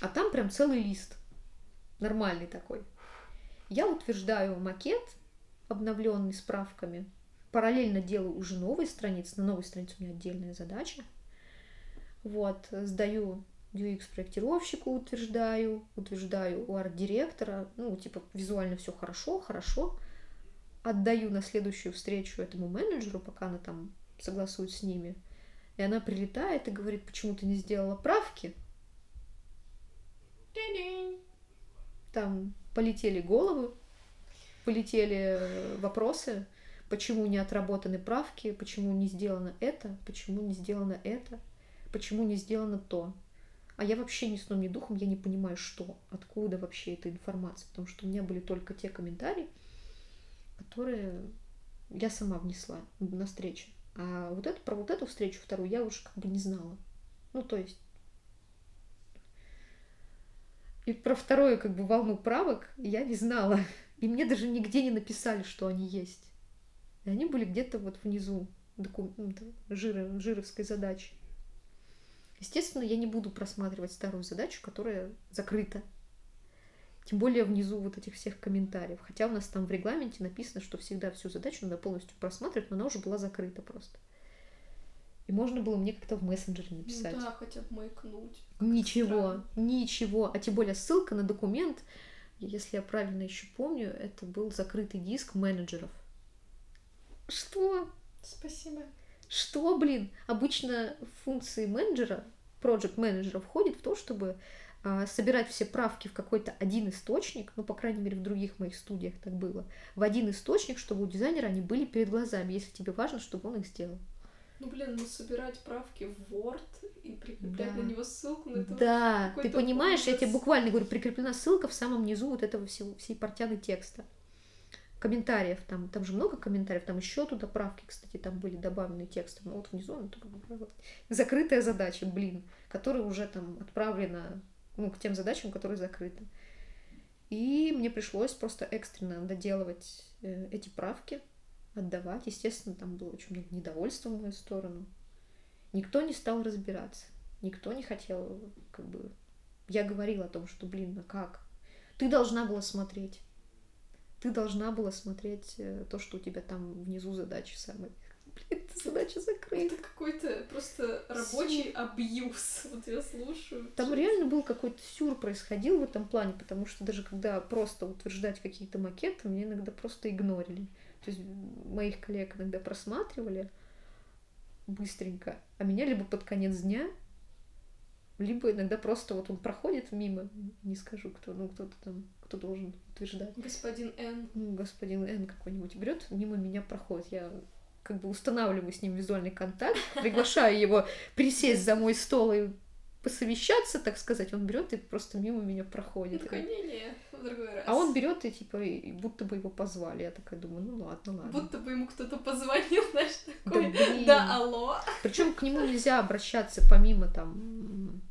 А там прям целый лист. Нормальный такой. Я утверждаю макет, обновленный с правками. Параллельно делаю уже новые страницы. На новой странице у меня отдельная задача. Вот, сдаю ю экс-проектировщику, утверждаю, утверждаю у арт-директора, ну, типа, визуально все хорошо, хорошо. Отдаю на следующую встречу этому менеджеру, пока она там согласует с ними. И она прилетает и говорит, почему ты не сделала правки? Там полетели головы, полетели вопросы, почему не отработаны правки, почему не сделано это, почему не сделано это, почему не сделано то. А я вообще ни сном, ни духом, я не понимаю, что, откуда вообще эта информация, потому что у меня были только те комментарии, которые я сама внесла на встречу. А вот это, про вот эту встречу вторую я уж как бы не знала. Ну, то есть... И про вторую, как бы, волну правок я не знала. И мне даже нигде не написали, что они есть. И они были где-то вот внизу доку... Жир... жировской задачи. Естественно, я не буду просматривать старую задачу, которая закрыта. Тем более внизу вот этих всех комментариев. Хотя у нас там в регламенте написано, что всегда всю задачу надо полностью просматривать, но она уже была закрыта просто. И можно было мне как-то в мессенджере написать. Ну да, хотя бы маякнуть. Ничего, ничего. А тем более ссылка на документ, если я правильно еще помню, это был закрытый диск менеджеров. Что? Спасибо. Что, блин? Обычно функции менеджера, проджект-менеджера, входит в то, чтобы а, собирать все правки в какой-то один источник, ну, по крайней мере, в других моих студиях так было, в один источник, чтобы у дизайнера они были перед глазами, если тебе важно, чтобы он их сделал. Ну, блин, ну собирать правки в Word и прикреплять да. на него ссылку. Ну, это да, ты понимаешь, ужас. Я тебе буквально говорю, прикреплена ссылка в самом низу вот этого всего, всей портяны текста. Комментариев там, там же много комментариев, там еще туда правки, кстати, там были добавлены тексты, но вот внизу она только... Закрытая задача, блин, которая уже там отправлена, ну, к тем задачам, которые закрыты. И мне пришлось просто экстренно доделывать эти правки, отдавать. Естественно, там было очень много недовольства в мою сторону. Никто не стал разбираться. Никто не хотел, как бы... Я говорила о том, что, блин, а как? Ты должна была смотреть. Ты должна была смотреть то, что у тебя там внизу задачи самые. Блин, эта задача закрыта. Это какой-то просто рабочий абьюз. Вот я слушаю. Там реально был какой-то сюр происходил в этом плане, потому что даже когда просто утверждать какие-то макеты, меня иногда просто игнорили. То есть моих коллег иногда просматривали быстренько, а меня либо под конец дня, либо иногда просто вот он проходит мимо, не скажу, кто, ну кто-то там, кто должен утверждать. Господин Н. Ну, господин Н какой-нибудь берет, мимо меня проходит. Я как бы устанавливаю с ним визуальный контакт, приглашаю его присесть за мой стол и посовещаться, так сказать. Он берет и просто мимо меня проходит. Ну, не-не, в другой раз. А он берет и типа, и будто бы его позвали. Я такая думаю, ну ладно, ладно. Будто бы ему кто-то позвонил, знаешь, такой, да, да алло. Причем к нему нельзя обращаться помимо там...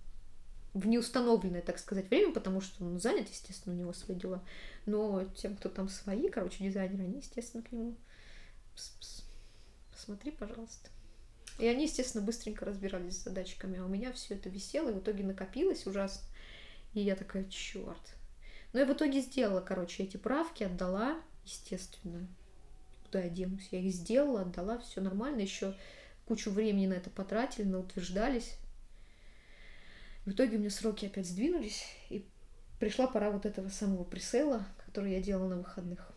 в неустановленное, так сказать, время, потому что он занят, естественно, у него свои дела. Но тем, кто там свои, короче, дизайнеры, они, естественно, к нему пс-пс, посмотри, пожалуйста. И они, естественно, быстренько разбирались с задачками, а у меня все это висело, и в итоге накопилось ужасно. И я такая, черт. Но я в итоге сделала, короче, эти правки, отдала, естественно. Куда я денусь? Я их сделала, отдала, все нормально, еще кучу времени на это потратили, на утверждались. В итоге у меня сроки опять сдвинулись, и пришла пора вот этого самого пресейла, который я делала на выходных.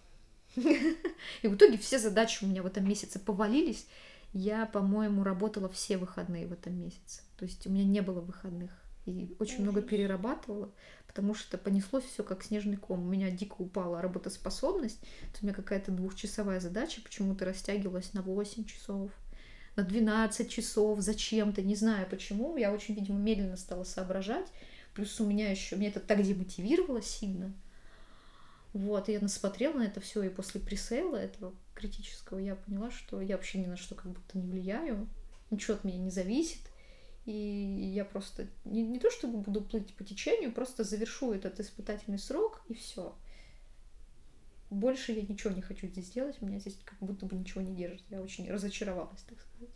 И в итоге все задачи у меня в этом месяце повалились. Я, по-моему, работала все выходные в этом месяце. То есть у меня не было выходных. И очень много перерабатывала, потому что понеслось все как снежный ком. У меня дико упала работоспособность. У меня какая-то двухчасовая задача почему-то растягивалась на восемь часов. На двенадцать часов, зачем-то, не знаю почему. Я очень, видимо, медленно стала соображать. Плюс у меня еще... Меня это так демотивировало сильно. Вот, и я насмотрела на это все. И после пресейла этого критического я поняла, что я вообще ни на что как будто не влияю. Ничего от меня не зависит. И я просто... Не, не то чтобы буду плыть по течению, просто завершу этот испытательный срок, и все. Больше я ничего не хочу здесь делать, меня здесь как будто бы ничего не держит. Я очень разочаровалась, так сказать.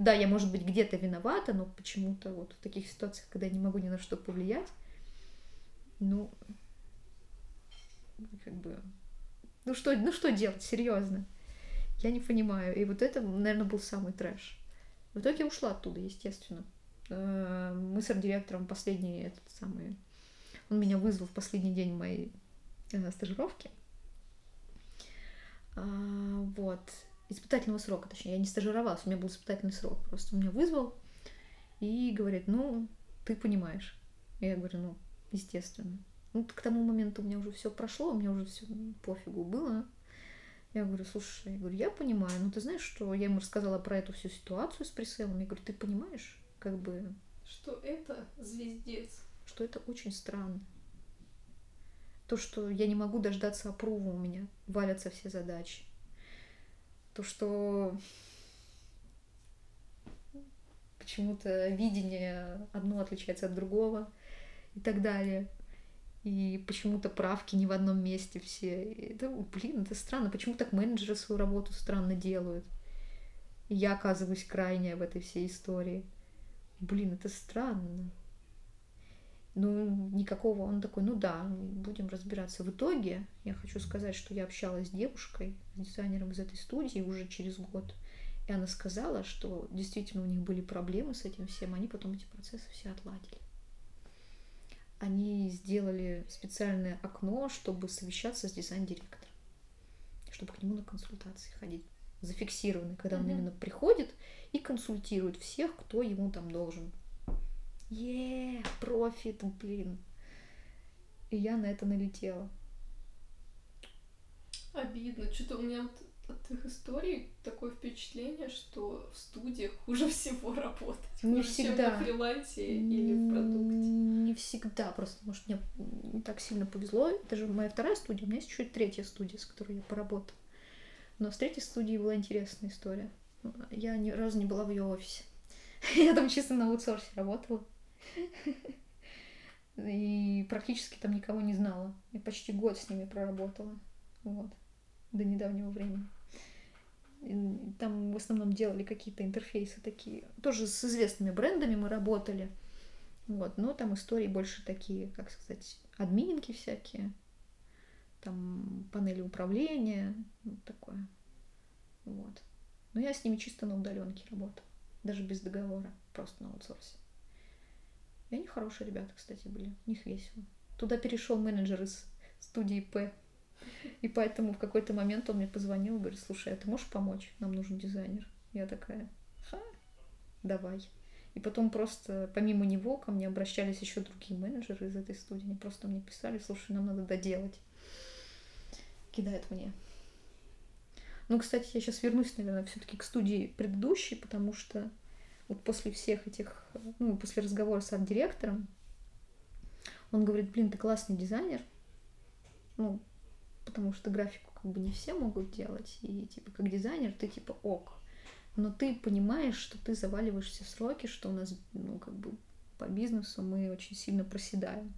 Да, я, может быть, где-то виновата, но почему-то вот в таких ситуациях, когда я не могу ни на что повлиять, ну, как бы, ну что, ну что делать, серьезно? Я не понимаю. И вот это, наверное, был самый трэш. В итоге я ушла оттуда, естественно. Мы с арт-директором последний этот самый... Он меня вызвал в последний день моей стажировки. А, вот, испытательного срока, точнее, я не стажировалась, у меня был испытательный срок, просто он меня вызвал и говорит, ну, ты понимаешь. Я говорю, ну, естественно. Ну, к тому моменту у меня уже все прошло, у меня уже все пофигу было. Я говорю, слушай, я говорю, я понимаю, но ты знаешь, что я ему рассказала про эту всю ситуацию с прицелом. Я говорю, ты понимаешь, как бы... Что это звездец. Что это очень странно. То, что я не могу дождаться апрува, у меня валятся все задачи. То, что почему-то видение одно отличается от другого и так далее. И почему-то правки не в одном месте все. Это, блин, это странно. Почему так менеджеры свою работу странно делают? И я оказываюсь крайняя в этой всей истории. Блин, это странно. Ну, никакого. Он такой, ну да, будем разбираться. В итоге я хочу сказать, что я общалась с девушкой, с дизайнером из этой студии уже через год. И она сказала, что действительно у них были проблемы с этим всем. Они потом эти процессы все отладили. Они сделали специальное окно, чтобы совещаться с дизайн-директором, чтобы к нему на консультации ходить. Зафиксированы, когда mm-hmm. он именно приходит и консультирует всех, кто ему там должен. Еее, профит, блин. И я на это налетела. Обидно. Что-то у меня от, от их историй такое впечатление, что в студиях хуже всего работать. Не хуже, всегда. Чем на фрилансе или в продукте. Не всегда. Просто, может, мне не так сильно повезло. Это же моя вторая студия. У меня есть еще и третья студия, с которой я поработала. Но с третьей студией была интересная история. Я ни разу не была в ее офисе. Я там чисто на аутсорсе работала. И практически там никого не знала. Я почти год с ними проработала. Вот. До недавнего времени. И там в основном делали какие-то интерфейсы такие. Тоже с известными брендами мы работали. Вот. Но там истории больше такие, как сказать, админки всякие. Там панели управления. Вот такое. Вот. Но я с ними чисто на удаленке работала. Даже без договора, просто на аутсорсе. И они хорошие ребята, кстати, были. У них весело. Туда перешел менеджер из студии П. И поэтому в какой-то момент он мне позвонил и говорит, слушай, а ты можешь помочь? Нам нужен дизайнер. Я такая, ха, давай. И потом просто помимо него ко мне обращались еще другие менеджеры из этой студии. Они просто мне писали, слушай, нам надо доделать. Кидает мне. Ну, кстати, я сейчас вернусь, наверное, все-таки к студии предыдущей, потому что вот после всех этих, ну, после разговора с арт-директором, он говорит, блин, ты классный дизайнер, ну, потому что графику как бы не все могут делать, и, типа, как дизайнер ты, типа, ок, но ты понимаешь, что ты заваливаешь все сроки, что у нас, ну, как бы по бизнесу мы очень сильно проседаем.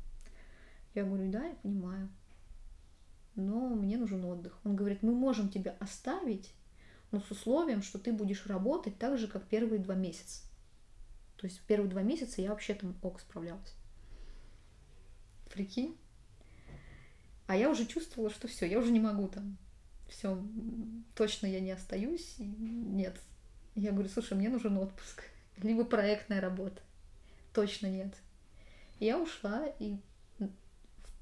Я говорю, да, я понимаю. Но мне нужен отдых. Он говорит, мы можем тебя оставить, но с условием, что ты будешь работать так же, как первые два месяца. То есть первые два месяца я вообще там ок справлялась. Прикинь. А я уже чувствовала, что все, я уже не могу там. Все, точно я не остаюсь. Нет. Я говорю, слушай, мне нужен отпуск. Либо проектная работа. Точно нет. Я ушла, и в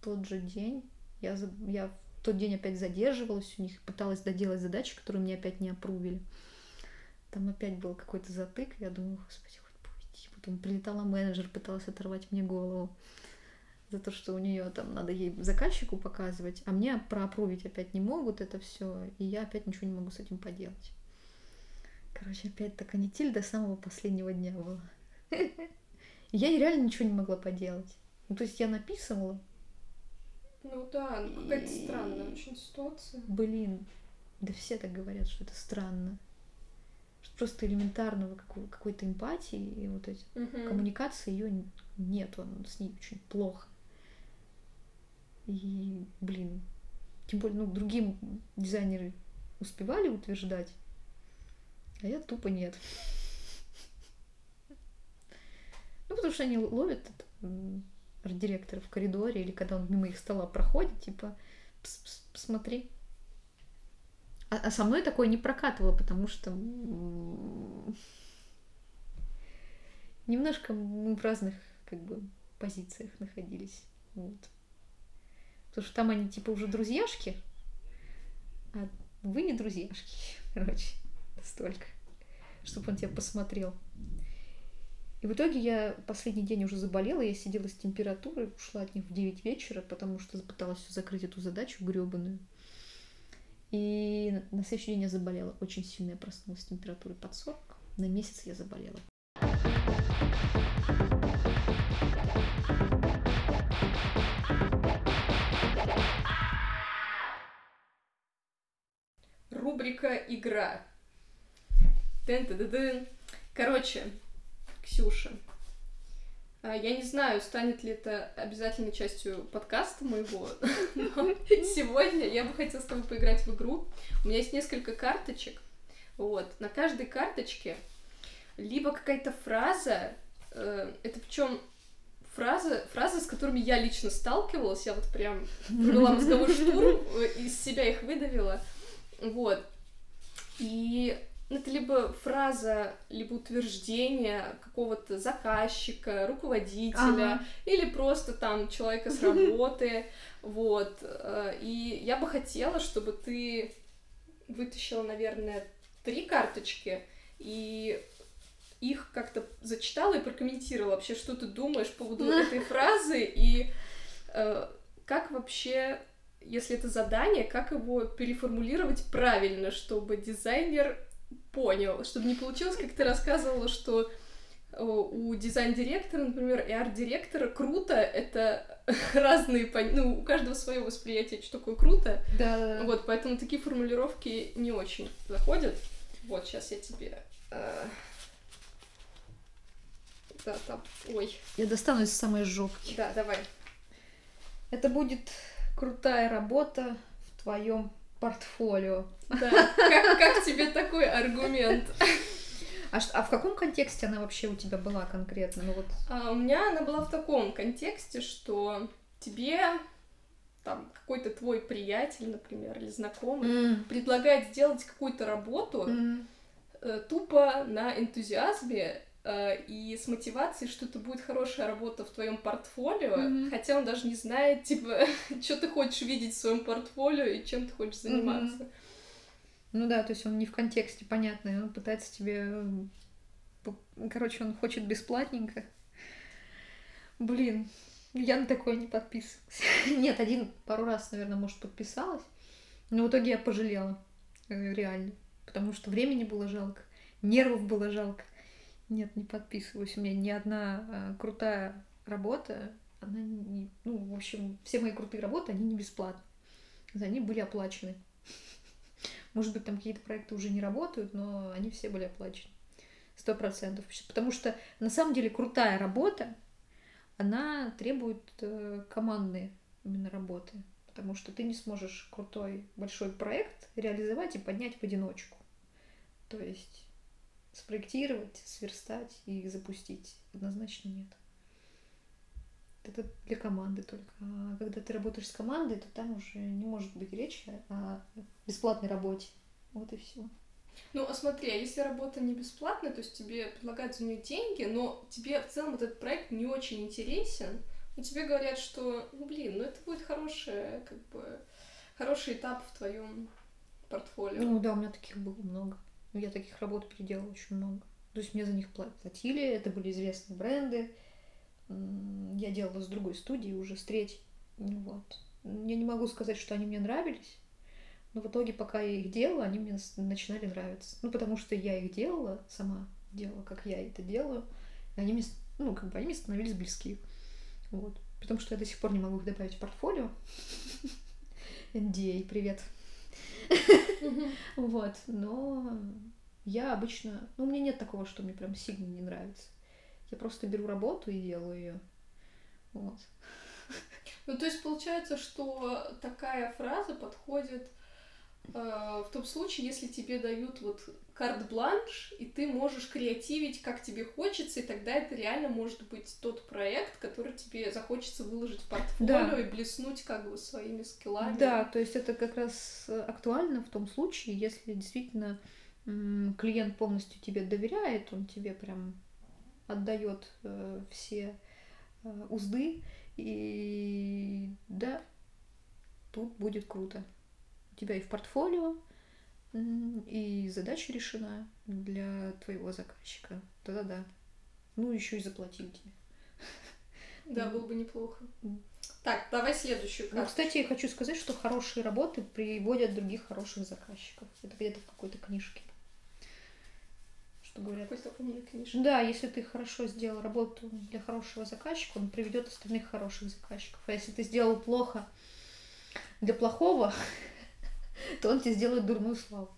тот же день... Я, я в тот день опять задерживалась у них, пыталась доделать задачи, которые мне опять не опрувили. Там опять был какой-то затык, я думаю, господи, хоть пойти. Потом прилетала менеджер, пыталась оторвать мне голову за то, что у нее там надо ей заказчику показывать, а мне проапрувить опять не могут это все, и я опять ничего не могу с этим поделать. Короче, опять такая канитель до самого последнего дня была. Я реально ничего не могла поделать. Ну, то есть я написывала. Ну да, ну какая-то и... странная очень ситуация. Блин, да все так говорят, что это странно. Что просто элементарного какого, какой-то эмпатии и вот эти угу. коммуникации ее нет, он с ней очень плохо. И, блин, тем более, ну, другие дизайнеры успевали утверждать, а я тупо нет. Ну, потому что они ловят это... арт-директора в коридоре, или когда он мимо их стола проходит, типа, посмотри. А, а со мной такое не прокатывало, потому что м-м, немножко мы в разных, как бы, позициях находились. Вот. Потому что там они, типа, уже друзьяшки, а вы не друзьяшки, короче, настолько, чтобы он тебя посмотрел. И в итоге я последний день уже заболела, я сидела с температурой, ушла от них в девять вечера, потому что пыталась закрыть эту задачу грёбаную. И на следующий день я заболела очень сильно, я проснулась с температурой под сорок, на месяц я заболела. Рубрика «Игра». Тын-ты-ты-тын. Короче, Ксюша, я не знаю, станет ли это обязательной частью подкаста моего, но сегодня я бы хотела с тобой поиграть в игру. У меня есть несколько карточек. Вот. На каждой карточке либо какая-то фраза, это причем фраза, фраза, с которыми я лично сталкивалась, я вот прям провела мозговой штурм, из себя их выдавила. Вот. И это либо фраза, либо утверждение какого-то заказчика, руководителя, ага. или просто там человека с работы. Вот. И я бы хотела, чтобы ты вытащила, наверное, три карточки и их как-то зачитала и прокомментировала вообще, что ты думаешь по поводу этой фразы и э, как вообще... Если это задание, как его переформулировать правильно, чтобы дизайнер понял, чтобы не получилось, как ты рассказывала, что у дизайн-директора, например, и арт-директора круто, это разные, ну, у каждого свое восприятие, что такое круто, да. Вот, поэтому такие формулировки не очень заходят. Вот, сейчас я тебе... Да, там, ой. Я достану из самой жопки. Да, давай. Это будет... Крутая работа в твоем портфолио. Да. Как, как тебе такой аргумент? А, а в каком контексте она вообще у тебя была конкретно? Ну, вот. А у меня она была в таком контексте, что тебе там какой-то твой приятель, например, или знакомый, mm. предлагает сделать какую-то работу mm. э, тупо на энтузиазме э, и с мотивацией, что это будет хорошая работа в твоем портфолио, mm-hmm. хотя он даже не знает, типа, что ты хочешь видеть в своем портфолио и чем ты хочешь заниматься. Mm-hmm. Ну да, то есть он не в контексте, понятно, он пытается тебе... Короче, он хочет бесплатненько. Блин, я на такое не подписывалась. Нет, один, пару раз, наверное, может, подписалась, но в итоге я пожалела, реально, потому что времени было жалко, нервов было жалко. Нет, не подписываюсь. У меня ни одна а, крутая работа, она не... Ну, в общем, все мои крутые работы, они не бесплатны. За них были оплачены. Может быть, там какие-то проекты уже не работают, но они все были оплачены. Сто процентов. Потому что, на самом деле, крутая работа, она требует э, командной именно работы. Потому что ты не сможешь крутой большой проект реализовать и поднять в одиночку. То есть... Спроектировать, сверстать и запустить однозначно нет. Это для команды только. А когда ты работаешь с командой, то там уже не может быть речи о бесплатной работе. Вот и все. Ну, а смотри, а если работа не бесплатная, то есть тебе предлагают за нее деньги, но тебе в целом этот проект не очень интересен, но тебе говорят, что, ну, блин, ну это будет хорошее, как бы, хороший этап в твоем портфолио. Ну да, у меня таких было много. Я таких работ переделала очень много. То есть мне за них платили, это были известные бренды. Я делала с другой студии, уже с третьей. Вот. Я не могу сказать, что они мне нравились, но в итоге, пока я их делала, они мне начинали нравиться. Ну, потому что я их делала, сама делала, как я это делаю, и они мне, ну, как бы, они мне становились близки. Вот. Потому что я до сих пор не могу их добавить в портфолио. эн ди эй, привет. Вот, но я обычно... Ну, у меня нет такого, что мне прям сильно не нравится. Я просто беру работу и делаю ее. Вот. Ну, то есть получается, что такая фраза подходит э, в том случае, если тебе дают вот карт-бланш, и ты можешь креативить, как тебе хочется, и тогда это реально может быть тот проект, который тебе захочется выложить в портфолио, да. И блеснуть как бы своими скиллами. Да, то есть это как раз актуально в том случае, если действительно м- клиент полностью тебе доверяет, он тебе прям отдает э, все э, узды, и да, тут будет круто. У тебя и в портфолио, и задача решена для твоего заказчика. Тогда да. Ну, еще и заплатили тебе. Да, было бы неплохо. Так, давай следующую карту. Ну, кстати, я хочу сказать, что хорошие работы приводят других хороших заказчиков. Это где-то в какой-то книжке. Что говорят? Да, если ты хорошо сделал работу для хорошего заказчика, он приведет остальных хороших заказчиков. А если ты сделал плохо для плохого, то он тебе сделает дурную славу.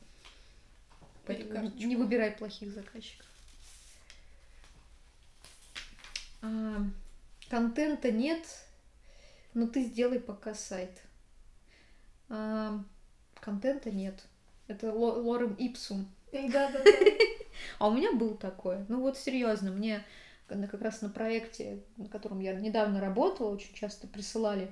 Поэтому не выбирай плохих заказчиков. А, контента нет. Ну, ты сделай пока сайт. А, контента нет. Это лорем ипсум. Да-да-да. А у меня был такое. Ну, вот серьезно, мне как раз на проекте, на котором я недавно работала, очень часто присылали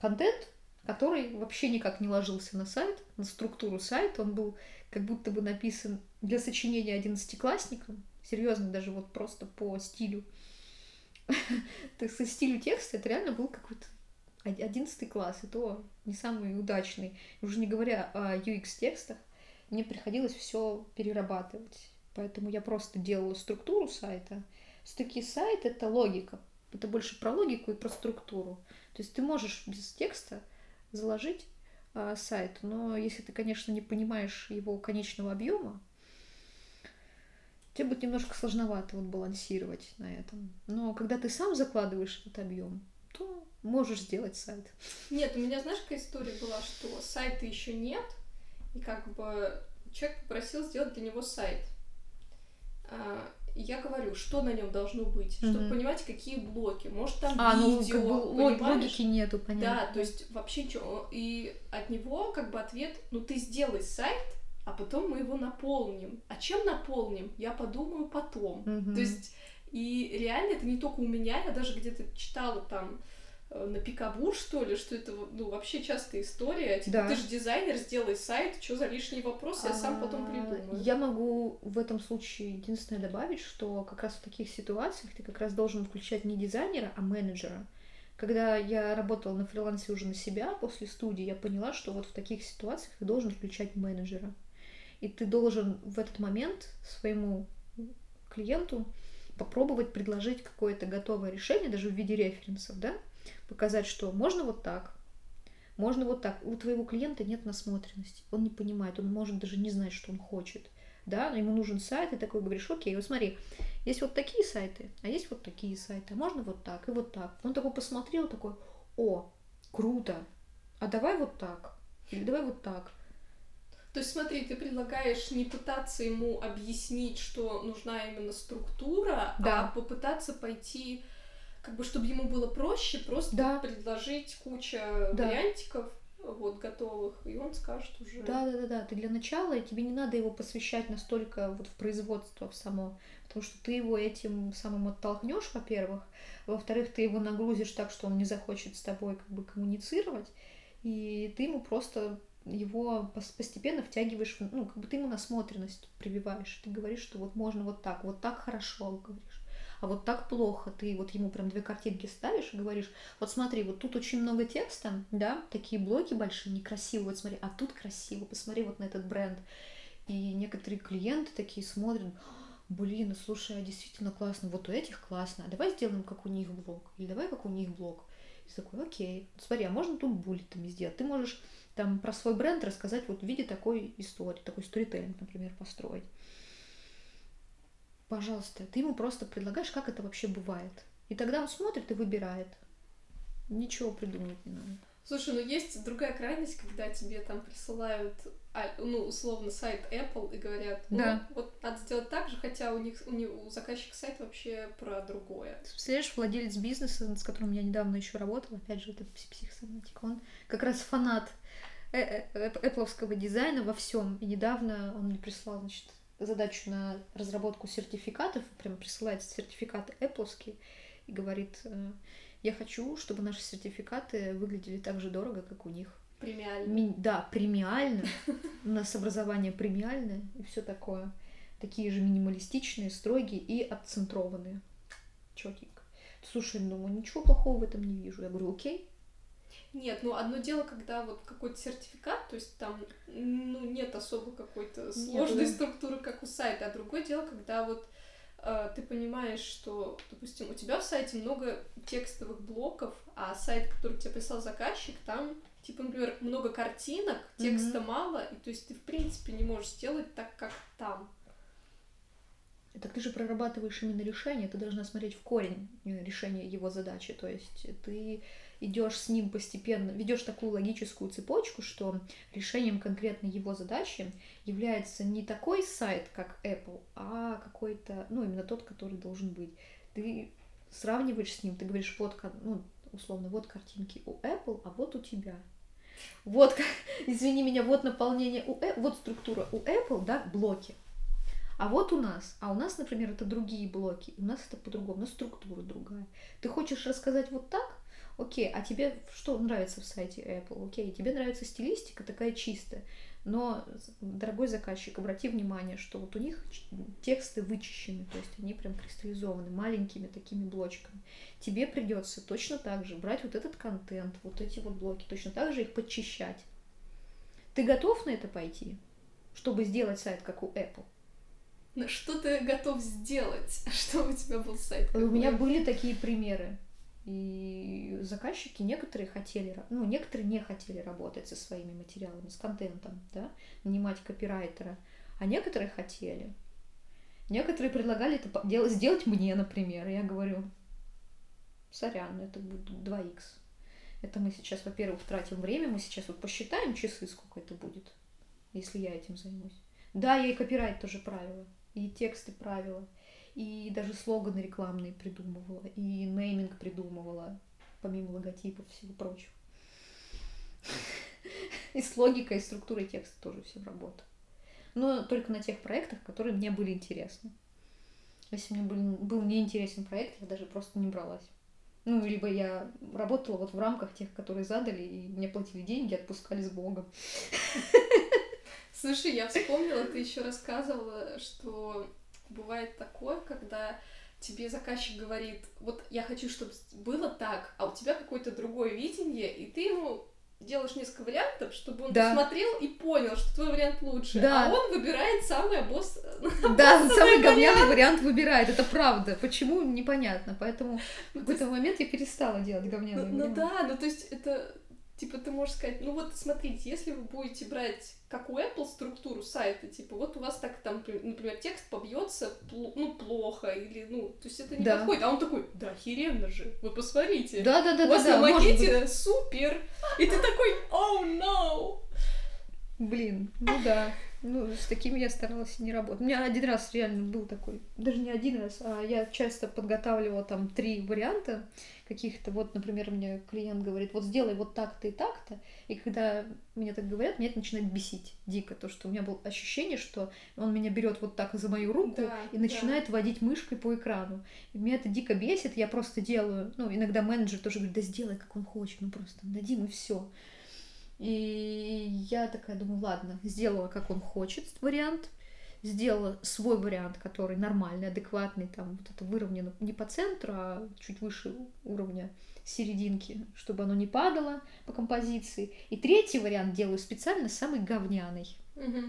контент, который вообще никак не ложился на сайт, на структуру сайта. Он был как будто бы написан для сочинения одиннадцатиклассникам. Серьезно, даже вот просто по стилю. Со стилю текста это реально был какой-то одиннадцатый класс, и то не самый удачный. Уже не говоря о ю экс-текстах, мне приходилось все перерабатывать. Поэтому я просто делала структуру сайта. Все-таки сайт — это логика. Это больше про логику и про структуру. То есть ты можешь без текста заложить а, сайт, но если ты, конечно, не понимаешь его конечного объема, тебе будет немножко сложновато вот балансировать на этом. Но когда ты сам закладываешь этот объем, то можешь сделать сайт. Нет, у меня, знаешь, какая история была, что сайта еще нет, и как бы человек попросил сделать для него сайт. Я говорю, что на нем должно быть, чтобы mm-hmm. понимать, какие блоки. Может, там а, видео, ну, как бы, понимаешь? Логики нету, понятно. Да, то есть вообще что... И от него как бы ответ: ну ты сделай сайт, а потом мы его наполним. А чем наполним, я подумаю потом. Mm-hmm. То есть, и реально это не только у меня, я даже где-то читала там на Пикабу, что ли, что это, ну, вообще частая история. Типа, да. Ты же дизайнер, сделай сайт, что за лишние вопросы, я сам потом придумаю. Я могу в этом случае единственное добавить, что как раз в таких ситуациях ты как раз должен включать не дизайнера, а менеджера. Когда я работала на фрилансе уже на себя после студии, я поняла, что вот в таких ситуациях ты должен включать менеджера. И ты должен в этот момент своему клиенту попробовать предложить какое-то готовое решение, даже в виде референсов, да? Показать, что можно вот так, можно вот так. У твоего клиента нет насмотренности, он не понимает, он может даже не знать, что он хочет, да? Но ему нужен сайт, и такой говоришь: окей, вот смотри, есть вот такие сайты, а есть вот такие сайты, а можно вот так и вот так. Он такой посмотрел, такой: о, круто, а давай вот так, или давай вот так. То есть, смотри, ты предлагаешь не пытаться ему объяснить, что нужна именно структура, да. А попытаться пойти, как бы, чтобы ему было проще, просто да. предложить куча да. вариантиков вот, готовых, и он скажет уже... Да-да-да, ты для начала, и тебе не надо его посвящать настолько вот в производство в само, потому что ты его этим самым оттолкнешь, во-первых, во-вторых, ты его нагрузишь так, что он не захочет с тобой как бы коммуницировать, и ты ему просто... его постепенно втягиваешь, ну, как бы ты ему насмотренность прививаешь, ты говоришь, что вот можно вот так, вот так хорошо, говоришь, а вот так плохо, ты вот ему прям две картинки ставишь и говоришь: вот смотри, вот тут очень много текста, да, такие блоки большие, некрасивые, вот смотри, а тут красиво, посмотри вот на этот бренд. И некоторые клиенты такие смотрят: блин, слушай, действительно классно, вот у этих классно, а давай сделаем как у них блок, или давай как у них блок. И такой: окей, смотри, а можно тут буллетами сделать, ты можешь там про свой бренд рассказать вот в виде такой истории, такой сторителлинг, например, построить. Пожалуйста, ты ему просто предлагаешь, как это вообще бывает. И тогда он смотрит и выбирает. Ничего придумывать не надо. Слушай, ну есть другая крайность, когда тебе там присылают, ну, условно, сайт Apple и говорят: ну, да. вот надо сделать так же, хотя у них, у них, у заказчика сайт вообще про другое. Ты представляешь, владелец бизнеса, с которым я недавно еще работала, опять же, это психосоматик, он как раз фанат Apple'овского дизайна во всем. И недавно он мне прислал, значит, задачу на разработку сертификатов, прям присылает сертификаты Apple'овские и говорит: я хочу, чтобы наши сертификаты выглядели так же дорого, как у них. Премиально. Ми- да, премиально. У нас образование премиальное и все такое. Такие же минималистичные, строгие и отцентрованные. Чётенько. Слушай, ну ничего плохого в этом не вижу. Я говорю: окей. Нет, ну одно дело, когда вот какой-то сертификат, то есть там, ну, нет особо какой-то сложной нет, да. структуры, как у сайта, а другое дело, когда вот ты понимаешь, что, допустим, у тебя в сайте много текстовых блоков, а сайт, который тебе прислал заказчик, там, типа, например, много картинок, текста mm-hmm. мало, и то есть ты, в принципе, не можешь сделать так, как там. Так ты же прорабатываешь именно решение, ты должна смотреть в корень решения его задачи, то есть ты идешь с ним постепенно, ведешь такую логическую цепочку, что решением конкретно его задачи является не такой сайт, как Apple, а какой-то, ну, именно тот, который должен быть. Ты сравниваешь с ним, ты говоришь, вот, ну, условно, вот картинки у Apple, а вот у тебя. Вот, извини меня, вот наполнение у Apple, вот структура у Apple, да, блоки. А вот у нас, а у нас, например, это другие блоки, у нас это по-другому, у нас структура другая. Ты хочешь рассказать вот так? Окей, а тебе что нравится в сайте Apple? Окей, тебе нравится стилистика такая чистая, но, дорогой заказчик, обрати внимание, что вот у них тексты вычищены, то есть они прям кристаллизованы маленькими такими блочками. Тебе придется точно так же брать вот этот контент, вот эти вот блоки, точно так же их подчищать. Ты готов на это пойти, чтобы сделать сайт, как у Apple? Но что ты готов сделать, чтобы у тебя был сайт? Какой? У меня были такие примеры, и заказчики некоторые хотели, ну, некоторые не хотели работать со своими материалами, с контентом, да, нанимать копирайтера, а некоторые хотели. Некоторые предлагали это сделать мне, например, и я говорю, сорян, это будет два икс. Это мы сейчас, во-первых, тратим время, мы сейчас вот посчитаем часы, сколько это будет, если я этим займусь. Да, я и копирайт тоже правила, и тексты правила, и даже слоганы рекламные придумывала, и нейминг придумывала, помимо логотипов и всего прочего. И с логикой, и структурой текста тоже все работа. Но только на тех проектах, которые мне были интересны. Если мне был, был неинтересен проект, я даже просто не бралась. Ну, либо я работала вот в рамках тех, которые задали, и мне платили деньги, отпускали с Богом. Слушай, я вспомнила, ты еще рассказывала, что бывает такое, когда тебе заказчик говорит, вот я хочу, чтобы было так, а у тебя какое-то другое видение, и ты ему делаешь несколько вариантов, чтобы он да. посмотрел и понял, что твой вариант лучше, да. а он выбирает самый обосс... Да, самый говняный вариант выбирает, это правда, почему, непонятно, поэтому в какой-то момент я перестала делать говняный вариант. Ну да, ну то есть это... Типа ты можешь сказать, ну вот смотрите, если вы будете брать, как у Apple, структуру сайта, типа вот у вас так там, например, текст побьется, ну, плохо, или, ну, то есть это не да. подходит. А он такой, да, охеренно же, вы посмотрите, да, да, да, у вас да, на да, макете супер, и ты такой, оу, oh, no! Блин, ну да, ну с такими я старалась не работать. У меня один раз реально был такой, даже не один раз, а я часто подготавливала там три варианта, каких-то, вот, например, мне клиент говорит, вот сделай вот так-то и так-то, и когда мне так говорят, меня это начинает бесить дико, то, что у меня было ощущение, что он меня берет вот так за мою руку да, и начинает да. водить мышкой по экрану. И меня это дико бесит, я просто делаю, ну, иногда менеджер тоже говорит, да сделай, как он хочет, ну, просто дадим и все. И я такая думаю, ладно, сделала, как он хочет, вариант, сделала свой вариант, который нормальный, адекватный, там вот это выровнено не по центру, а чуть выше уровня серединки, чтобы оно не падало по композиции. И третий вариант делаю специально самый говняный. Угу.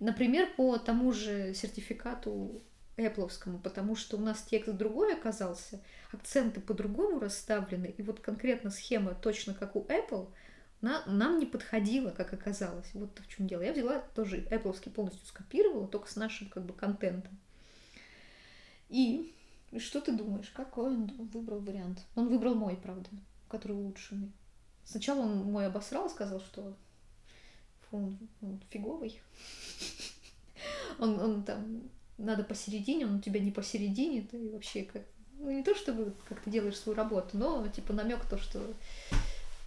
Например, по тому же сертификату Apple'овскому, потому что у нас текст другой оказался, акценты по-другому расставлены, и вот конкретно схема точно как у Apple нам не подходило, как оказалось. Вот в чем дело. Я взяла тоже Apple'овский полностью скопировала, только с нашим как бы контентом. И что ты думаешь? Какой он выбрал вариант? Он выбрал мой, правда, который улучшенный. Сначала он мой обосрал, сказал, что он, он фиговый. Он, он там, надо посередине, он у тебя не посередине, ты вообще как... Ну, не то, чтобы как ты делаешь свою работу, но типа намек то, что...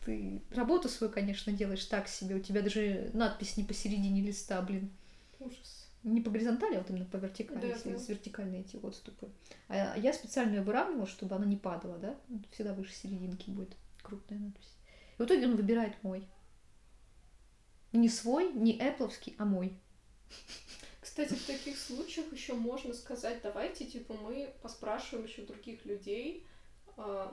Ты работу свою, конечно, делаешь так себе, у тебя даже надпись не посередине листа, блин. Ужас. Не по горизонтали, а вот именно по вертикали, да, если да. вертикальные эти отступы. А я специально ее выравнивала, чтобы она не падала, да? Всегда выше серединки будет крупная надпись. И в итоге он выбирает мой. Не свой, не Apple'овский, а мой. Кстати, в таких случаях еще можно сказать, давайте, типа, мы поспрашиваем еще других людей,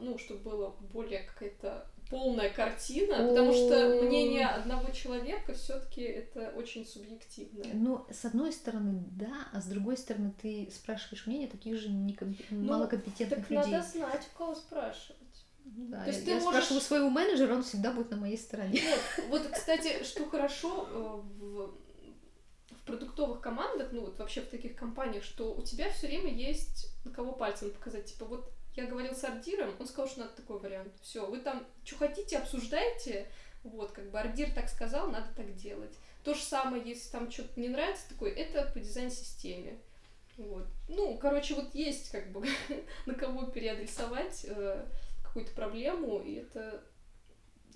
ну, чтобы была более какая-то полная картина, О-о-о. потому что мнение одного человека все-таки это очень субъективно. Ну, с одной стороны, да, а с другой стороны, ты спрашиваешь мнение таких же некомп... ну, малокомпетентных так людей. Так надо знать, у кого спрашивать. Да, То я, есть ты я можешь... спрашиваю своего менеджера, он всегда будет на моей стороне. Вот, вот кстати, что хорошо в, в продуктовых командах, ну вот вообще в таких компаниях, что у тебя все время есть на кого пальцем показать. Типа вот я говорил с ардиром, он сказал, что надо такой вариант. Все, вы там что хотите, обсуждайте. Вот, как бы ардир так сказал, надо так делать. То же самое, если там что-то не нравится, такой, это по дизайн-системе. Вот. Ну, короче, вот есть как бы на кого переадресовать какую-то проблему, и это,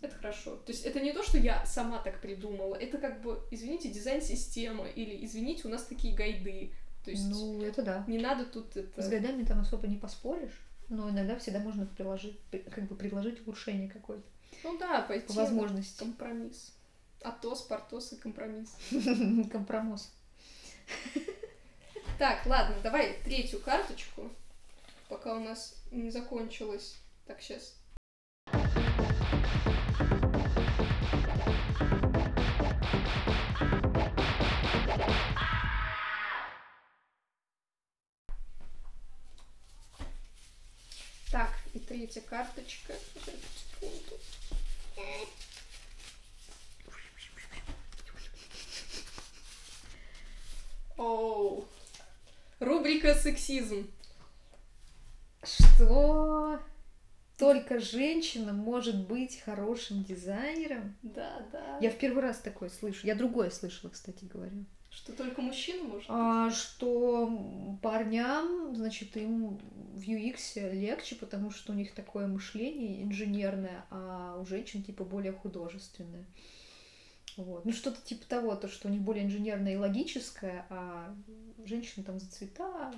это хорошо. То есть это не то, что я сама так придумала, это как бы, извините, дизайн-система, или, извините, у нас такие гайды. То есть ну, это да. Не надо тут это... С гайдами там особо не поспоришь, но иногда всегда можно приложить, как бы предложить улучшение какое-то. Ну да, пойти по возможности. Компромисс. Атос, портос и компромисс. Компромос. Так, ладно, давай третью карточку, пока у нас не закончилось. Так, сейчас. Так, и третья карточка. Оу. Рубрика «Сексизм». Что? Только женщина может быть хорошим дизайнером. Да, да. Я в первый раз такое слышу. Я другое слышала, кстати говоря. Что только мужчина может а, быть? Что парням, значит, им в ю экс легче, потому что у них такое мышление инженерное, а у женщин, типа, более художественное. Вот. Ну, что-то типа того, то, что у них более инженерное и логическое, а женщины там за цвета,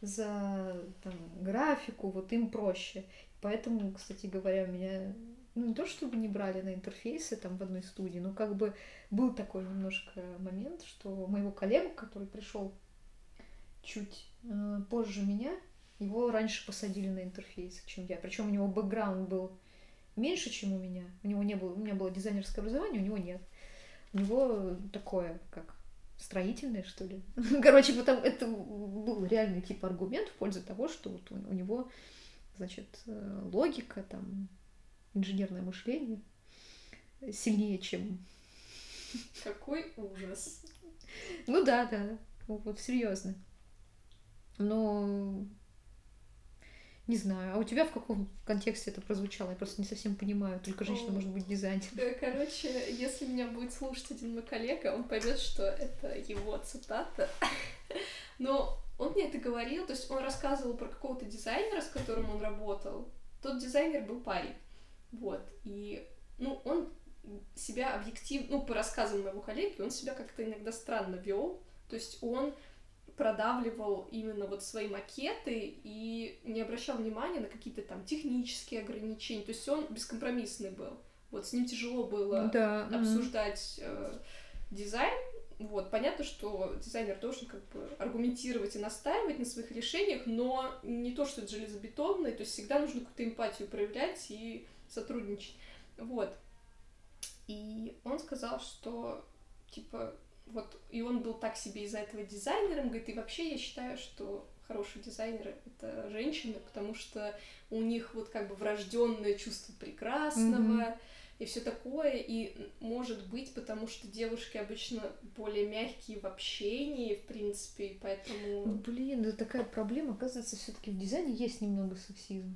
за там, графику, вот им проще. Поэтому, кстати говоря, меня, ну, не то чтобы не брали на интерфейсы там в одной студии, но как бы был такой немножко момент, что моего коллегу, который пришел чуть э, позже меня, его раньше посадили на интерфейсы, чем я. Причем у него бэкграунд был меньше, чем у меня. У него не было, у меня было дизайнерское образование, у него нет. У него такое, как строительное, что ли. Короче, потом это был реальный типа аргумент в пользу того, что вот у него... Значит, логика, там, инженерное мышление сильнее, чем... Какой ужас. Ну да, да, вот серьезно. Но, не знаю, а у тебя в каком контексте это прозвучало? Я просто не совсем понимаю, только женщина О, может быть дизайнером. Короче, если меня будет слушать один мой коллега, он поймет, что это его цитата. Но... Он мне это говорил, то есть он рассказывал про какого-то дизайнера, с которым он работал. Тот дизайнер был парень. Вот. И, ну, он себя объективно, ну, по рассказам моего коллеги, он себя как-то иногда странно вел. То есть он продавливал именно вот свои макеты и не обращал внимания на какие-то там технические ограничения. То есть он бескомпромиссный был. Вот с ним тяжело было да. обсуждать э, дизайн. Вот, понятно, что дизайнер должен как бы аргументировать и настаивать на своих решениях, но не то, что это железобетонное, то есть всегда нужно какую-то эмпатию проявлять и сотрудничать. Вот. И он сказал, что, типа, вот, и он был так себе из-за этого дизайнером, говорит, и вообще я считаю, что хорошие дизайнеры — это женщины, потому что у них вот как бы врожденное чувство прекрасного, mm-hmm. и все такое, и может быть, потому что девушки обычно более мягкие в общении, в принципе, и поэтому... Блин, да такая проблема, оказывается, все-таки в дизайне есть немного сексизма.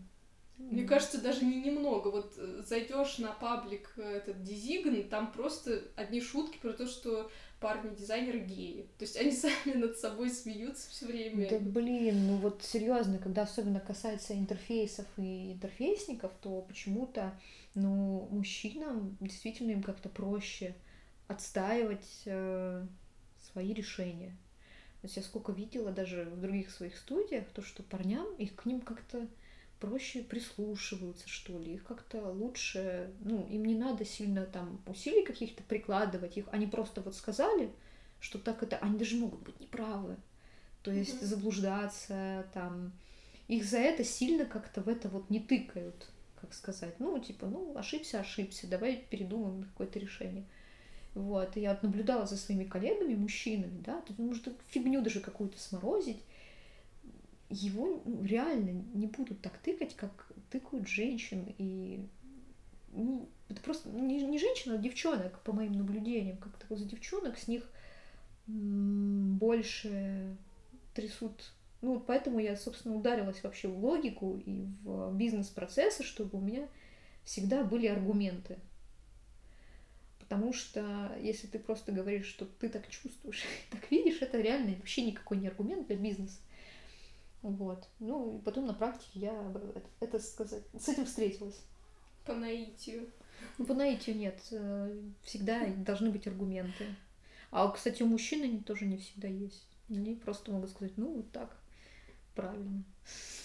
Мне mm. кажется, даже не немного. Вот зайдешь на паблик этот Дизигн, там просто одни шутки про то, что парни-дизайнеры геи. То есть они сами над собой смеются все время. Да блин, ну вот серьезно, когда особенно касается интерфейсов и интерфейсников, то почему-то, ну, мужчинам действительно им как-то проще отстаивать э, свои решения. То есть я сколько видела даже в других своих студиях, то что парням их к ним как-то проще прислушиваются, что ли, их как-то лучше, ну, им не надо сильно там усилий каких-то прикладывать, их, они просто вот сказали, что так это, они даже могут быть неправы, то есть mm-hmm. заблуждаться там, их за это сильно как-то в это вот не тыкают, как сказать. Ну, типа, ну, ошибся, ошибся, давай передумаем какое-то решение. Вот, и я наблюдала за своими коллегами, мужчинами, да, ты можешь фигню даже какую-то сморозить. Его реально не будут так тыкать, как тыкают женщин. И ну, это просто не, не женщин, а девчонок, по моим наблюдениям. Как-то вот за девчонок с них больше трясут. Ну, вот поэтому я, собственно, ударилась вообще в логику и в бизнес-процессы, чтобы у меня всегда были аргументы. Потому что если ты просто говоришь, что ты так чувствуешь, так видишь, это реально вообще никакой не аргумент для бизнеса. Вот. Ну, и потом на практике я это сказать, с этим встретилась. По наитию. По наитию нет. Всегда должны быть аргументы. А, кстати, у мужчин они тоже не всегда есть. Они просто могут сказать, ну, вот так правильно.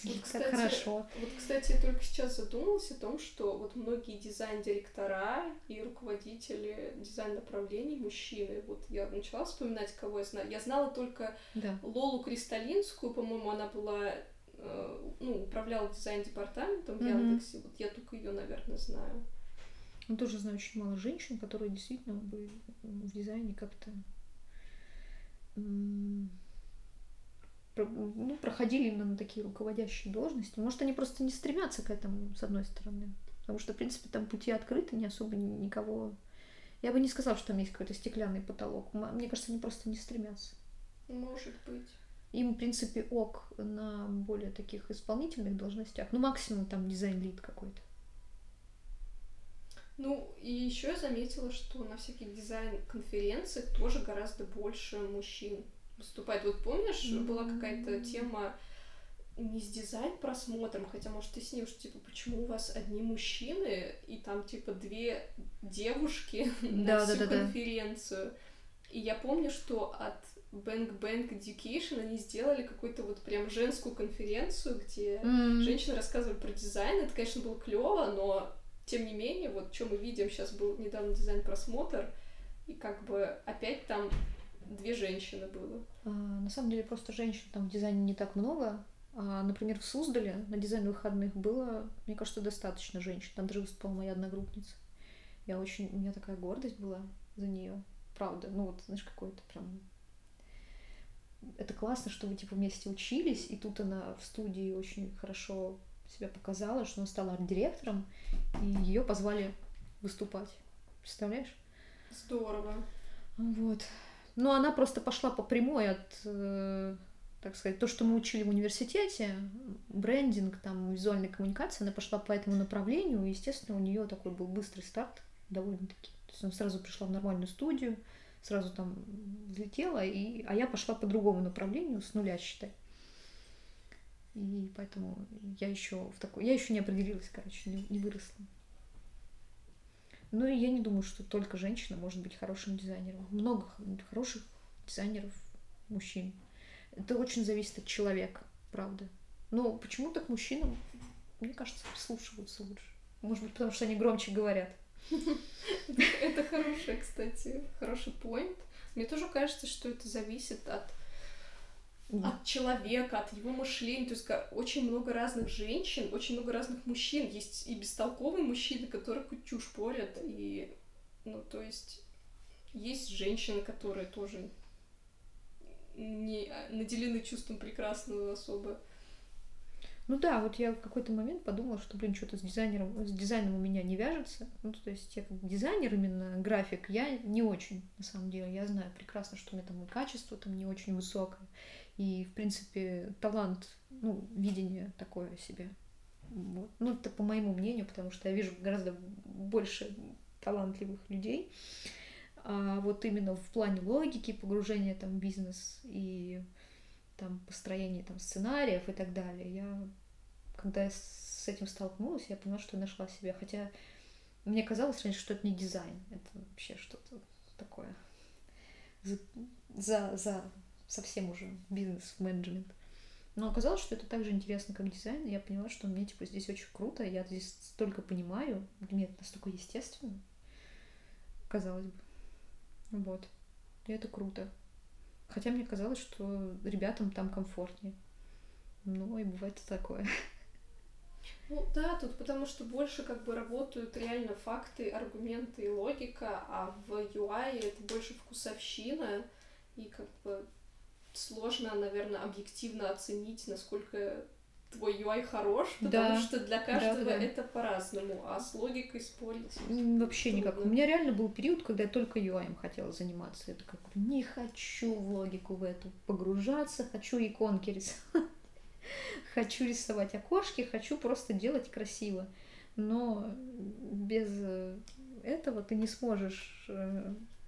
Вот, кстати, так хорошо. Вот, кстати, я только сейчас задумалась о том, что вот многие дизайн-директора и руководители дизайн-направлений мужчины. Вот я начала вспоминать, кого я знала. Я знала только да. Лолу Кристалинскую, по-моему, она была, ну, управляла дизайн-департаментом в Яндексе. Mm-hmm. Вот я только ее, наверное, знаю. Я тоже знаю очень мало женщин, которые действительно были в дизайне как-то... ну, проходили именно такие руководящие должности. Может, они просто не стремятся к этому, с одной стороны. Потому что, в принципе, там пути открыты, не особо никого... Я бы не сказала, что там есть какой-то стеклянный потолок. Мне кажется, они просто не стремятся. Может быть. Им, в принципе, ок на более таких исполнительных должностях. Ну, максимум там дизайн-лид какой-то. Ну, и еще я заметила, что на всяких дизайн-конференциях тоже гораздо больше мужчин выступает. Вот помнишь, mm-hmm. была какая-то тема не с дизайн-просмотром, хотя, может, ты с ним, что, типа, почему у вас одни мужчины и там, типа, две девушки да, на всю да, да, конференцию. Да. И я помню, что от Bang Bang Education они сделали какую-то вот прям женскую конференцию, где mm-hmm. женщины рассказывали про дизайн. Это, конечно, было клево, но, тем не менее, вот, что мы видим, сейчас был недавно дизайн-просмотр, и как бы опять там две женщины было. А, на самом деле просто женщин там в дизайне не так много. А, например, в Суздале на дизайн выходных было, мне кажется, достаточно женщин. Там даже выступала моя одногруппница. Я очень, у меня такая гордость была за нее, правда. Ну вот, знаешь, какой-то прям. Это классно, что вы типа вместе учились, и тут она в студии очень хорошо себя показала, что она стала арт-директором, и ее позвали выступать. Представляешь? Здорово. Вот. Но она просто пошла по прямой от, так сказать, то, что мы учили в университете, брендинг, там, визуальная коммуникация, она пошла по этому направлению, и, естественно, у нее такой был быстрый старт довольно-таки. То есть она сразу пришла в нормальную студию, сразу там взлетела, и... а я пошла по другому направлению, с нуля, считай. И поэтому я еще в такой... Я еще не определилась, короче, не, не выросла. Ну и я не думаю, что только женщина может быть хорошим дизайнером. Много хороших дизайнеров мужчин. Это очень зависит от человека, правда. Но почему-то к мужчинам, мне кажется, прислушиваются лучше. Может быть, потому что они громче говорят. Это хороший, кстати, хороший поинт. Мне тоже кажется, что это зависит от... от человека, от его мышления. То есть очень много разных женщин, очень много разных мужчин. Есть и бестолковые мужчины, которые какую-то чушь порят. И, ну, то есть есть женщины, которые тоже не наделены чувством прекрасного особо. Ну да, вот я в какой-то момент подумала, что, блин, что-то с дизайнером, с дизайном у меня не вяжется. Ну, то есть я как дизайнер, именно график, я не очень, на самом деле. Я знаю прекрасно, что у меня там и качество там не очень высокое. И, в принципе, талант, ну, видение такое себе. Вот. Ну, это по моему мнению, потому что я вижу гораздо больше талантливых людей. А вот именно в плане логики, погружения там в бизнес и там построения там сценариев и так далее. Я, когда я с этим столкнулась, я поняла, что я нашла себя. Хотя мне казалось раньше, что это не дизайн. Это вообще что-то такое. За... за, за... совсем уже бизнес-менеджмент. Но оказалось, что это так же интересно, как дизайн. Я поняла, что мне типа здесь очень круто, я здесь столько понимаю, мне это настолько естественно, казалось бы. Вот. И это круто. Хотя мне казалось, что ребятам там комфортнее. Ну, и бывает и такое. Ну да, тут потому что больше как бы работают реально факты, аргументы и логика, а в ю ай это больше вкусовщина, и как бы сложно, наверное, объективно оценить, насколько твой ю ай хорош, потому да, что для каждого да, да. это по-разному, а с логикой спорить... Вообще трудно. Никак. У меня реально был период, когда я только ю ай хотела заниматься. Я такая, не хочу в логику в эту погружаться, хочу иконки рисовать, хочу рисовать окошки, хочу просто делать красиво. Но без этого ты не сможешь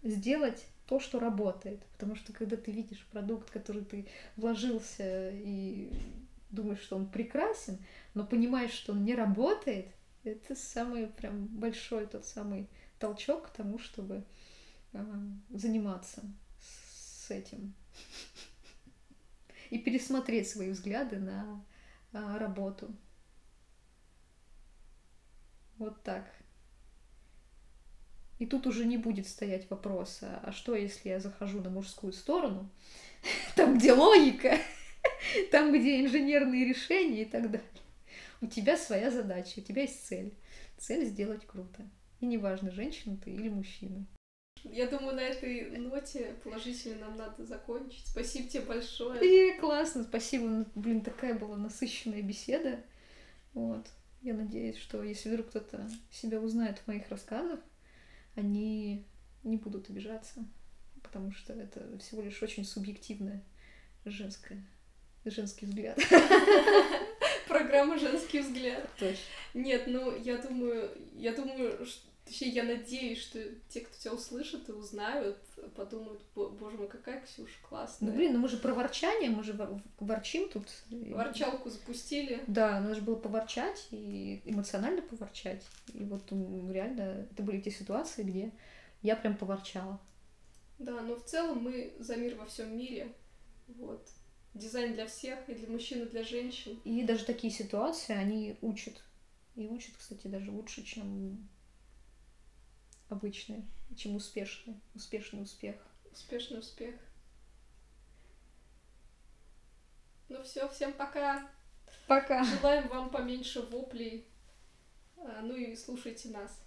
сделать то, что работает. Потому что когда ты видишь продукт, который ты вложился и... думаешь, что он прекрасен, но понимаешь, что он не работает, это самый прям большой тот самый толчок к тому, чтобы э, заниматься с этим. И пересмотреть свои взгляды на э, работу. Вот так. И тут уже не будет стоять вопроса, а что, если я захожу на мужскую сторону, там, где логика, там, где инженерные решения и так далее. У тебя своя задача, у тебя есть цель. Цель сделать круто. И неважно, женщина ты или мужчина. Я думаю, на этой ноте положительно нам надо закончить. Спасибо тебе большое. И классно, спасибо. Блин, такая была насыщенная беседа. Вот. Я надеюсь, что если вдруг кто-то себя узнает в моих рассказах, они не будут обижаться, потому что это всего лишь очень субъективное женское. Женский взгляд. Программа «Женский взгляд». Точно. Нет, ну, я думаю, я думаю, что, точнее, я надеюсь, что те, кто тебя услышит и узнают, подумают, боже мой, какая Ксюша классная. Ну, блин, ну мы же про ворчание, мы же ворчим тут. Ворчалку запустили. Да, надо же было поворчать и эмоционально поворчать. И вот реально, это были те ситуации, где я прям поворчала. Да, но в целом мы за мир во всем мире, вот. Дизайн для всех, и для мужчин, и для женщин. И даже такие ситуации, они учат. И учат, кстати, даже лучше, чем обычные, чем успешные. Успешный успех. Успешный успех. Ну все, всем пока. Пока. Желаем вам поменьше воплей. Ну и слушайте нас.